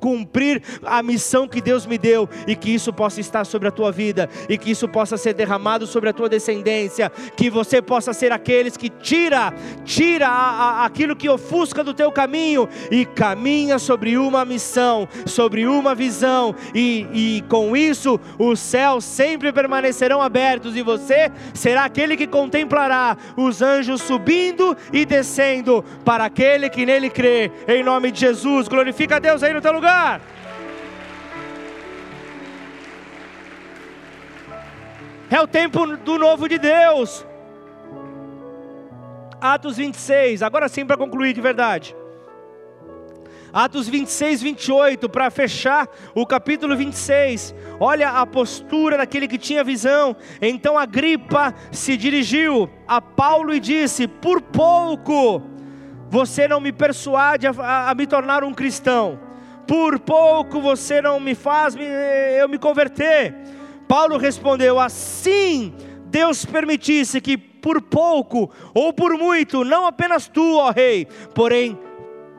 cumprir a missão que Deus me deu, e que isso possa estar sobre a tua vida, e que isso possa ser derramado sobre a tua descendência, que você possa ser aqueles que tira, tira a, a, aquilo que ofusca do teu caminho, e caminha sobre uma missão, sobre uma visão, e, e com isso os céus sempre permanecerão abertos, e você será aquele que contemplará os anjos subindo e descendo, para aquele que nele crê, em nome de Jesus. Glorifica a Deus aí no teu lugar. É o tempo do novo de Deus. Atos vinte e seis, agora sim para concluir de verdade. Atos vinte e seis, vinte e oito, para fechar o capítulo vinte e seis. Olha a postura daquele que tinha visão. Então Agripa se dirigiu a Paulo e disse: por pouco você não me persuade a, a, a me tornar um cristão. Por pouco você não me faz me, eu me converter. Paulo respondeu: assim Deus permitisse que por pouco ou por muito, não apenas tu, ó rei, porém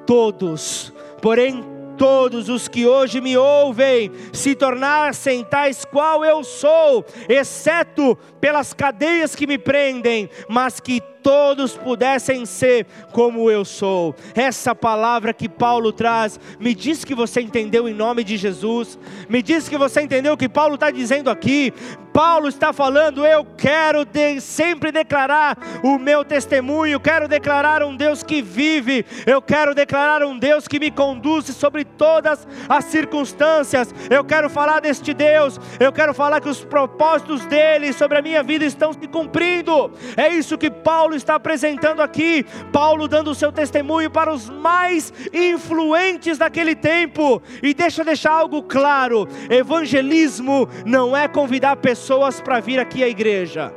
todos, porém todos os que hoje me ouvem, se tornassem tais qual eu sou, exceto pelas cadeias que me prendem, mas que todos pudessem ser como eu sou. Essa palavra que Paulo traz, me diz que você entendeu em nome de Jesus, me diz que você entendeu o que Paulo está dizendo aqui. Paulo está falando: eu quero de, sempre declarar o meu testemunho, quero declarar um Deus que vive, eu quero declarar um Deus que me conduz sobre todas as circunstâncias, eu quero falar deste Deus, eu quero falar que os propósitos dele sobre a minha vida estão se cumprindo. É isso que Paulo está apresentando aqui. Paulo dando o seu testemunho para os mais influentes daquele tempo. E deixa eu deixar algo claro: evangelismo não é convidar pessoas para vir aqui à igreja.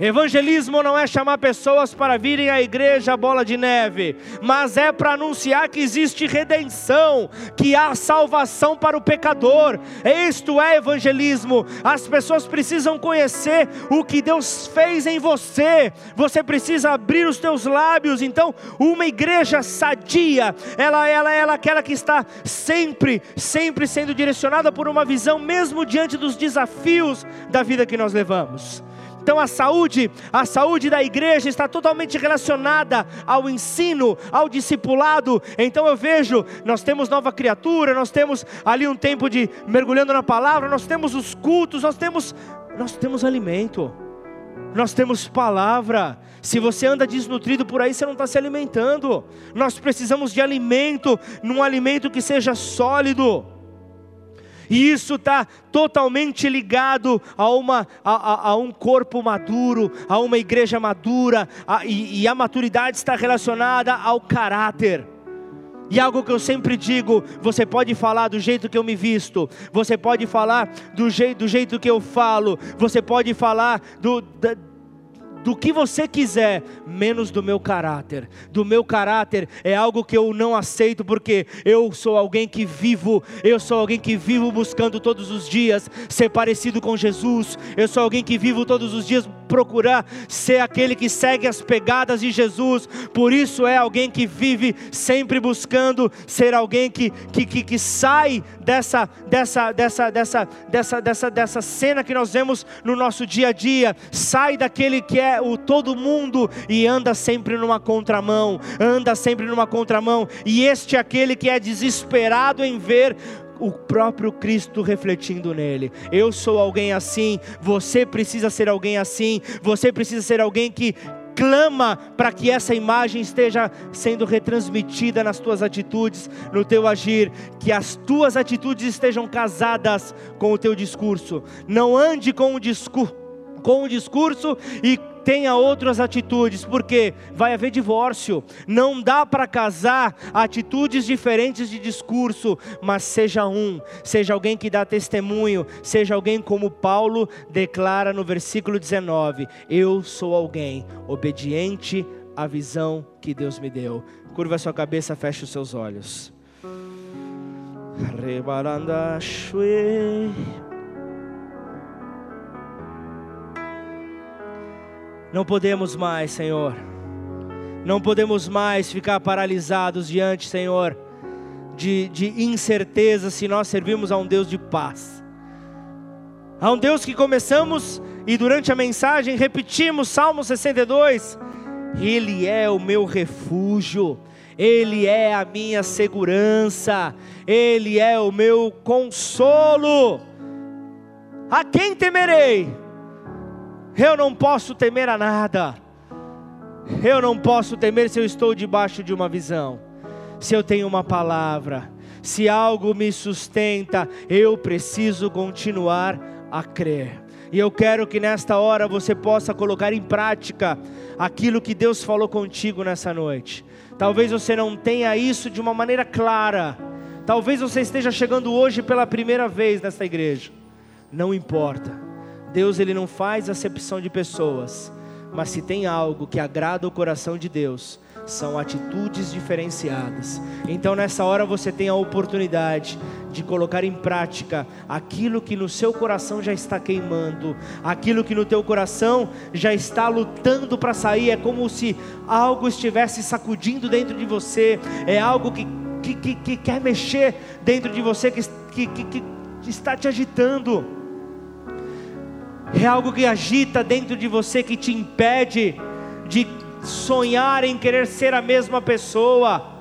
Evangelismo não é chamar pessoas para virem à igreja Bola de Neve, mas é para anunciar que existe redenção, que há salvação para o pecador. Isto é evangelismo. As pessoas precisam conhecer o que Deus fez em você. Você precisa abrir os teus lábios. Então, uma igreja sadia, ela, ela, ela é aquela que está sempre, sempre sendo direcionada por uma visão, mesmo diante dos desafios da vida que nós levamos. Então a saúde, a saúde da igreja está totalmente relacionada ao ensino, ao discipulado. Então eu vejo, nós temos nova criatura, nós temos ali um tempo de mergulhando na palavra, nós temos os cultos, nós temos, nós temos alimento, nós temos palavra. Se você anda desnutrido por aí, você não está se alimentando. Nós precisamos de alimento, num alimento que seja sólido. E isso está totalmente ligado a, uma, a, a, a um corpo maduro, a uma igreja madura, a, e, e a maturidade está relacionada ao caráter. E algo que eu sempre digo: você pode falar do jeito que eu me visto, você pode falar do, je, do jeito que eu falo, você pode falar do... Da, do que você quiser, menos do meu caráter. Do meu caráter é algo que eu não aceito, porque eu sou alguém que vivo, eu sou alguém que vivo buscando todos os dias ser parecido com Jesus, eu sou alguém que vivo todos os dias procurar ser aquele que segue as pegadas de Jesus. Por isso é alguém que vive sempre buscando ser alguém que, que, que, que sai dessa, dessa, dessa, dessa, dessa, dessa, dessa cena que nós vemos no nosso dia a dia, sai daquele que é o todo mundo e anda sempre numa contramão, anda sempre numa contramão, e este é aquele que é desesperado em ver o próprio Cristo refletindo nele. Eu sou alguém assim, você precisa ser alguém assim, você precisa ser alguém que clama para que essa imagem esteja sendo retransmitida nas tuas atitudes, no teu agir, que as tuas atitudes estejam casadas com o teu discurso. Não ande com o discurso com o discurso e tenha outras atitudes, porque vai haver divórcio. Não dá para casar atitudes diferentes de discurso, mas seja um, seja alguém que dá testemunho, seja alguém como Paulo declara no versículo dezenove, eu sou alguém obediente à visão que Deus me deu. Curva sua cabeça, feche os seus olhos. Não podemos mais, Senhor, não podemos mais ficar paralisados diante, Senhor, de, de incerteza, se nós servimos a um Deus de paz. A um Deus que começamos e durante a mensagem repetimos Salmo sessenta e dois, Ele é o meu refúgio, Ele é a minha segurança, Ele é o meu consolo. A quem temerei? Eu não posso temer a nada, eu não posso temer se eu estou debaixo de uma visão, se eu tenho uma palavra, se algo me sustenta, eu preciso continuar a crer. E eu quero que nesta hora você possa colocar em prática aquilo que Deus falou contigo nessa noite. Talvez você não tenha isso de uma maneira clara, talvez você esteja chegando hoje pela primeira vez nesta igreja, não importa. Deus, Ele não faz acepção de pessoas, mas se tem algo que agrada o coração de Deus, são atitudes diferenciadas. Então nessa hora você tem a oportunidade de colocar em prática aquilo que no seu coração já está queimando, aquilo que no teu coração já está lutando para sair. É como se algo estivesse sacudindo dentro de você, é algo que, que, que, que quer mexer dentro de você, que, que, que, que está te agitando. É algo que agita dentro de você, que te impede de sonhar em querer ser a mesma pessoa.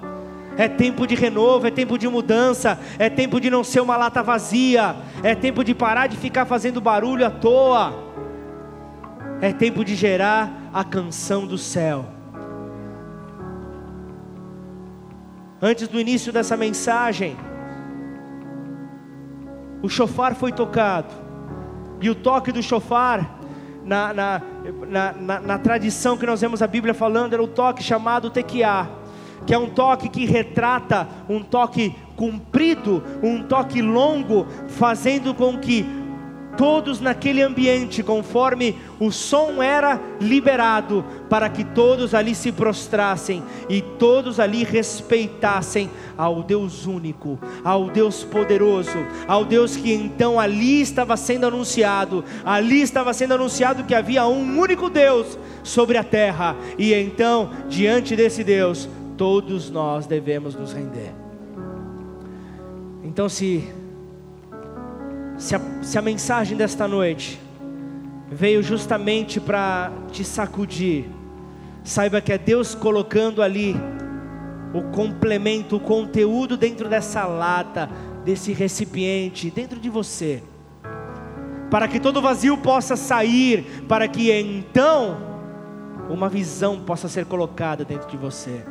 É tempo de renovo, é tempo de mudança, é tempo de não ser uma lata vazia, é tempo de parar de ficar fazendo barulho à toa, é tempo de gerar a canção do céu. Antes do início dessa mensagem, o chofar foi tocado. E o toque do chofar, na, na, na, na, na tradição que nós vemos a Bíblia falando, era o toque chamado tequiá, que é um toque que retrata um toque comprido, um toque longo, fazendo com que todos naquele ambiente, conforme o som era liberado, para que todos ali se prostrassem e todos ali respeitassem ao Deus único, ao Deus poderoso, ao Deus que então ali estava sendo anunciado, ali estava sendo anunciado que havia um único Deus sobre a terra, e então diante desse Deus, todos nós devemos nos render. Então se, se, a, se a mensagem desta noite veio justamente para te sacudir, saiba que é Deus colocando ali o complemento, o conteúdo dentro dessa lata, desse recipiente, dentro de você, para que todo vazio possa sair, para que então uma visão possa ser colocada dentro de você.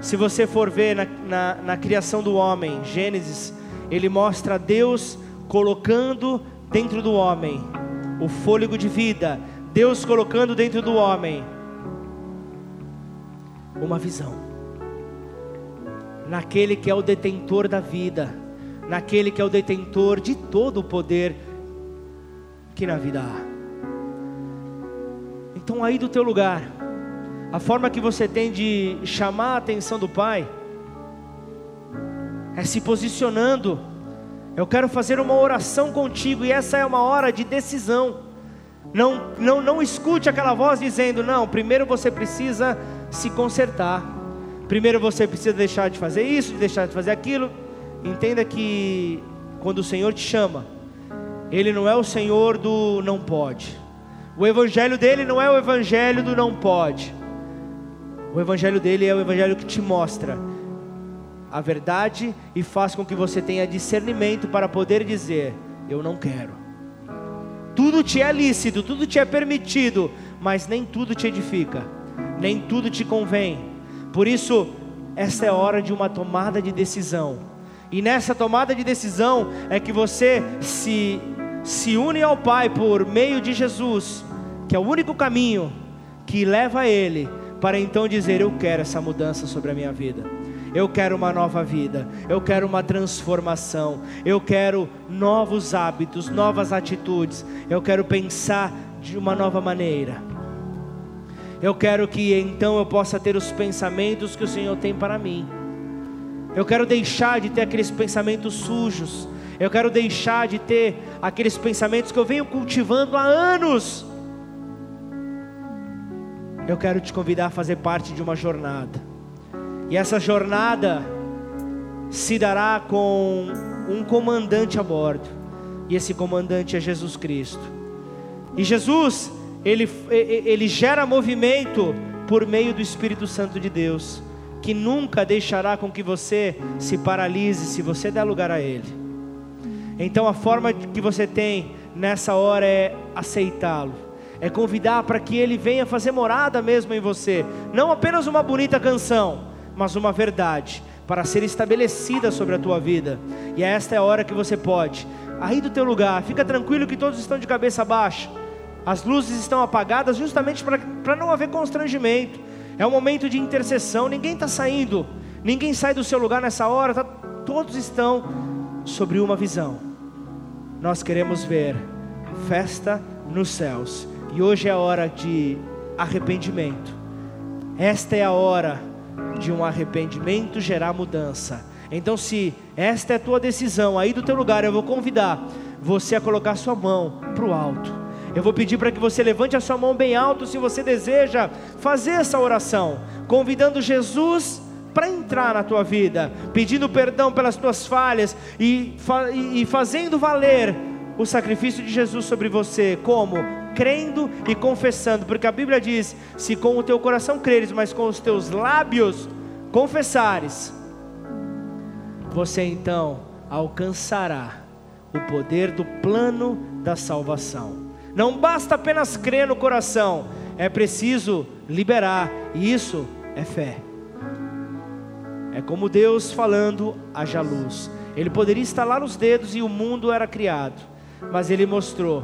Se você for ver na, na, na criação do homem, Gênesis, ele mostra Deus colocando dentro do homem o fôlego de vida, Deus colocando dentro do homem uma visão, naquele que é o detentor da vida, naquele que é o detentor de todo o poder que na vida há. Então aí do teu lugar, a forma que você tem de chamar a atenção do Pai, é se posicionando. Eu quero fazer uma oração contigo, e essa é uma hora de decisão. Não, não, não escute aquela voz dizendo, não, primeiro você precisa se consertar, primeiro você precisa deixar de fazer isso, deixar de fazer aquilo. Entenda que quando o Senhor te chama, Ele não é o Senhor do não pode. O evangelho dele não é o evangelho do não pode. O evangelho dele é o evangelho que te mostra a verdade e faz com que você tenha discernimento para poder dizer, eu não quero. Tudo te é lícito, tudo te é permitido, mas nem tudo te edifica, nem tudo te convém. Por isso, essa é a hora de uma tomada de decisão. E nessa tomada de decisão é que você se se unem ao Pai por meio de Jesus, que é o único caminho que leva a Ele, para então dizer: eu quero essa mudança sobre a minha vida, eu quero uma nova vida, eu quero uma transformação, eu quero novos hábitos, novas atitudes, eu quero pensar de uma nova maneira, eu quero que então eu possa ter os pensamentos que o Senhor tem para mim, eu quero deixar de ter aqueles pensamentos sujos, eu quero deixar de ter aqueles pensamentos que eu venho cultivando há anos. Eu quero te convidar a fazer parte de uma jornada, e essa jornada se dará com um comandante a bordo, e esse comandante é Jesus Cristo. E Jesus, ele, ele gera movimento por meio do Espírito Santo de Deus, que nunca deixará com que você se paralise se você der lugar a Ele. Então a forma que você tem nessa hora é aceitá-lo, é convidar para que Ele venha fazer morada mesmo em você, não apenas uma bonita canção, mas uma verdade, para ser estabelecida sobre a tua vida. E esta é a hora que você pode, aí do teu lugar, fica tranquilo que todos estão de cabeça baixa, as luzes estão apagadas, justamente para, para não haver constrangimento, é um momento de intercessão, ninguém está saindo, ninguém sai do seu lugar nessa hora, tá, todos estão sobre uma visão, nós queremos ver festa nos céus. E hoje é a hora de arrependimento. Esta é a hora de um arrependimento gerar mudança. Então, se esta é a tua decisão, aí do teu lugar eu vou convidar você a colocar sua mão para o alto. Eu vou pedir para que você levante a sua mão bem alto se você deseja fazer essa oração, convidando Jesus para entrar na tua vida, pedindo perdão pelas tuas falhas e, e fazendo valer o sacrifício de Jesus sobre você. Como? Crendo e confessando, porque a Bíblia diz: se com o teu coração creres, mas com os teus lábios confessares, você então alcançará o poder do plano da salvação. Não basta apenas crer no coração, é preciso liberar, e isso é fé. É como Deus falando: haja luz. Ele poderia estalar os dedos e o mundo era criado, mas Ele mostrou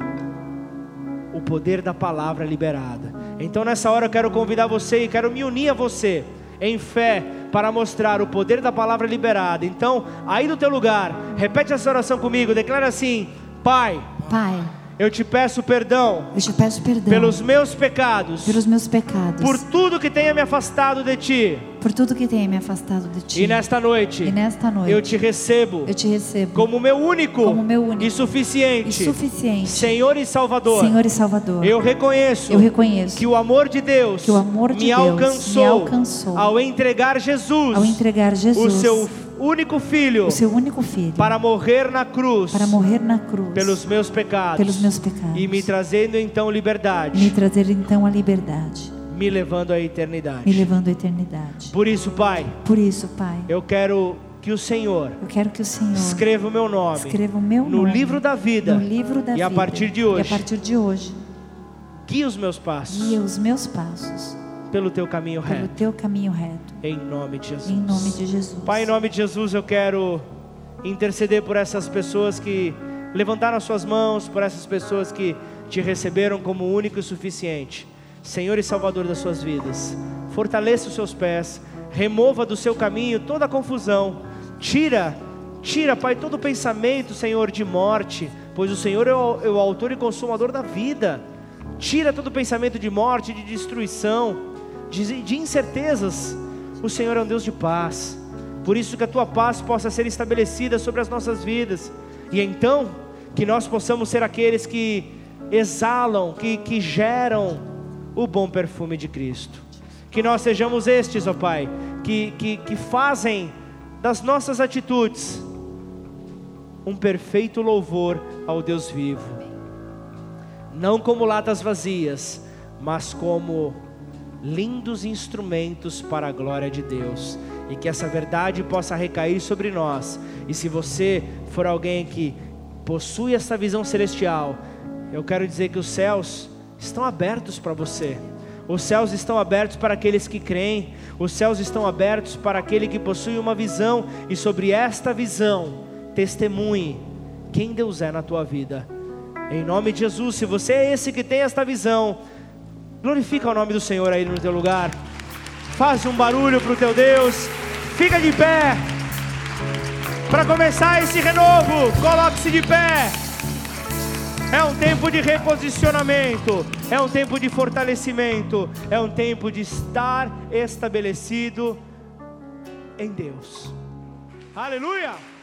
o poder da palavra liberada. Então nessa hora eu quero convidar você e quero me unir a você em fé para mostrar o poder da palavra liberada. Então aí do teu lugar, repete essa oração comigo, declara assim: Pai, Pai, eu te peço perdão, eu te peço perdão pelos meus pecados, pelos meus pecados, por tudo que tenha me afastado de Ti, por tudo que tenha me afastado de Ti. E nesta noite, e nesta noite eu te recebo, eu te recebo como meu único, como meu único e suficiente, e suficiente Senhor e Salvador, Senhor e Salvador. Eu reconheço, eu reconheço que o amor de Deus, que o amor de me, Deus alcançou, me alcançou ao entregar Jesus, ao entregar Jesus, o seu único filho, o seu único filho, para morrer na cruz, para morrer na cruz pelos meus pecados, pelos meus pecados, e me trazendo então liberdade, me trazer então a liberdade, me levando à eternidade, me levando à eternidade. Por isso, Pai, por isso, Pai, eu quero que o Senhor, eu quero que o Senhor escreva o meu nome, escreva o meu no nome, livro da vida, no livro da e vida, a partir de hoje, e a partir de hoje, guia os meus passos, guia os meus passos pelo teu caminho reto, pelo teu caminho reto, em nome de Jesus, em nome de Jesus. Pai, em nome de Jesus, eu quero interceder por essas pessoas que levantaram as suas mãos, por essas pessoas que te receberam como único e suficiente Senhor e Salvador das suas vidas. Fortaleça os seus pés, remova do seu caminho toda a confusão, tira, tira, Pai, todo pensamento, Senhor, de morte, pois o Senhor é o, é o autor e consumador da vida. Tira todo pensamento de morte, de destruição, de, de incertezas. O Senhor é um Deus de paz, por isso que a tua paz possa ser estabelecida sobre as nossas vidas, e então que nós possamos ser aqueles que exalam, que, que geram o bom perfume de Cristo. Que nós sejamos estes, ó Pai, que, que, que fazem das nossas atitudes um perfeito louvor ao Deus vivo, não como latas vazias, mas como lindos instrumentos para a glória de Deus, e que essa verdade possa recair sobre nós. E se você for alguém que possui essa visão celestial, eu quero dizer que os céus estão abertos para você, os céus estão abertos para aqueles que creem, os céus estão abertos para aquele que possui uma visão, e sobre esta visão, testemunhe quem Deus é na tua vida, Em nome de Jesus, se você é esse que tem esta visão, glorifica o nome do Senhor aí no teu lugar. Faz um barulho para o teu Deus. Fica de pé. Para começar esse renovo, coloque-se de pé. É um tempo de reposicionamento, é um tempo de fortalecimento, é um tempo de estar estabelecido em Deus. Aleluia!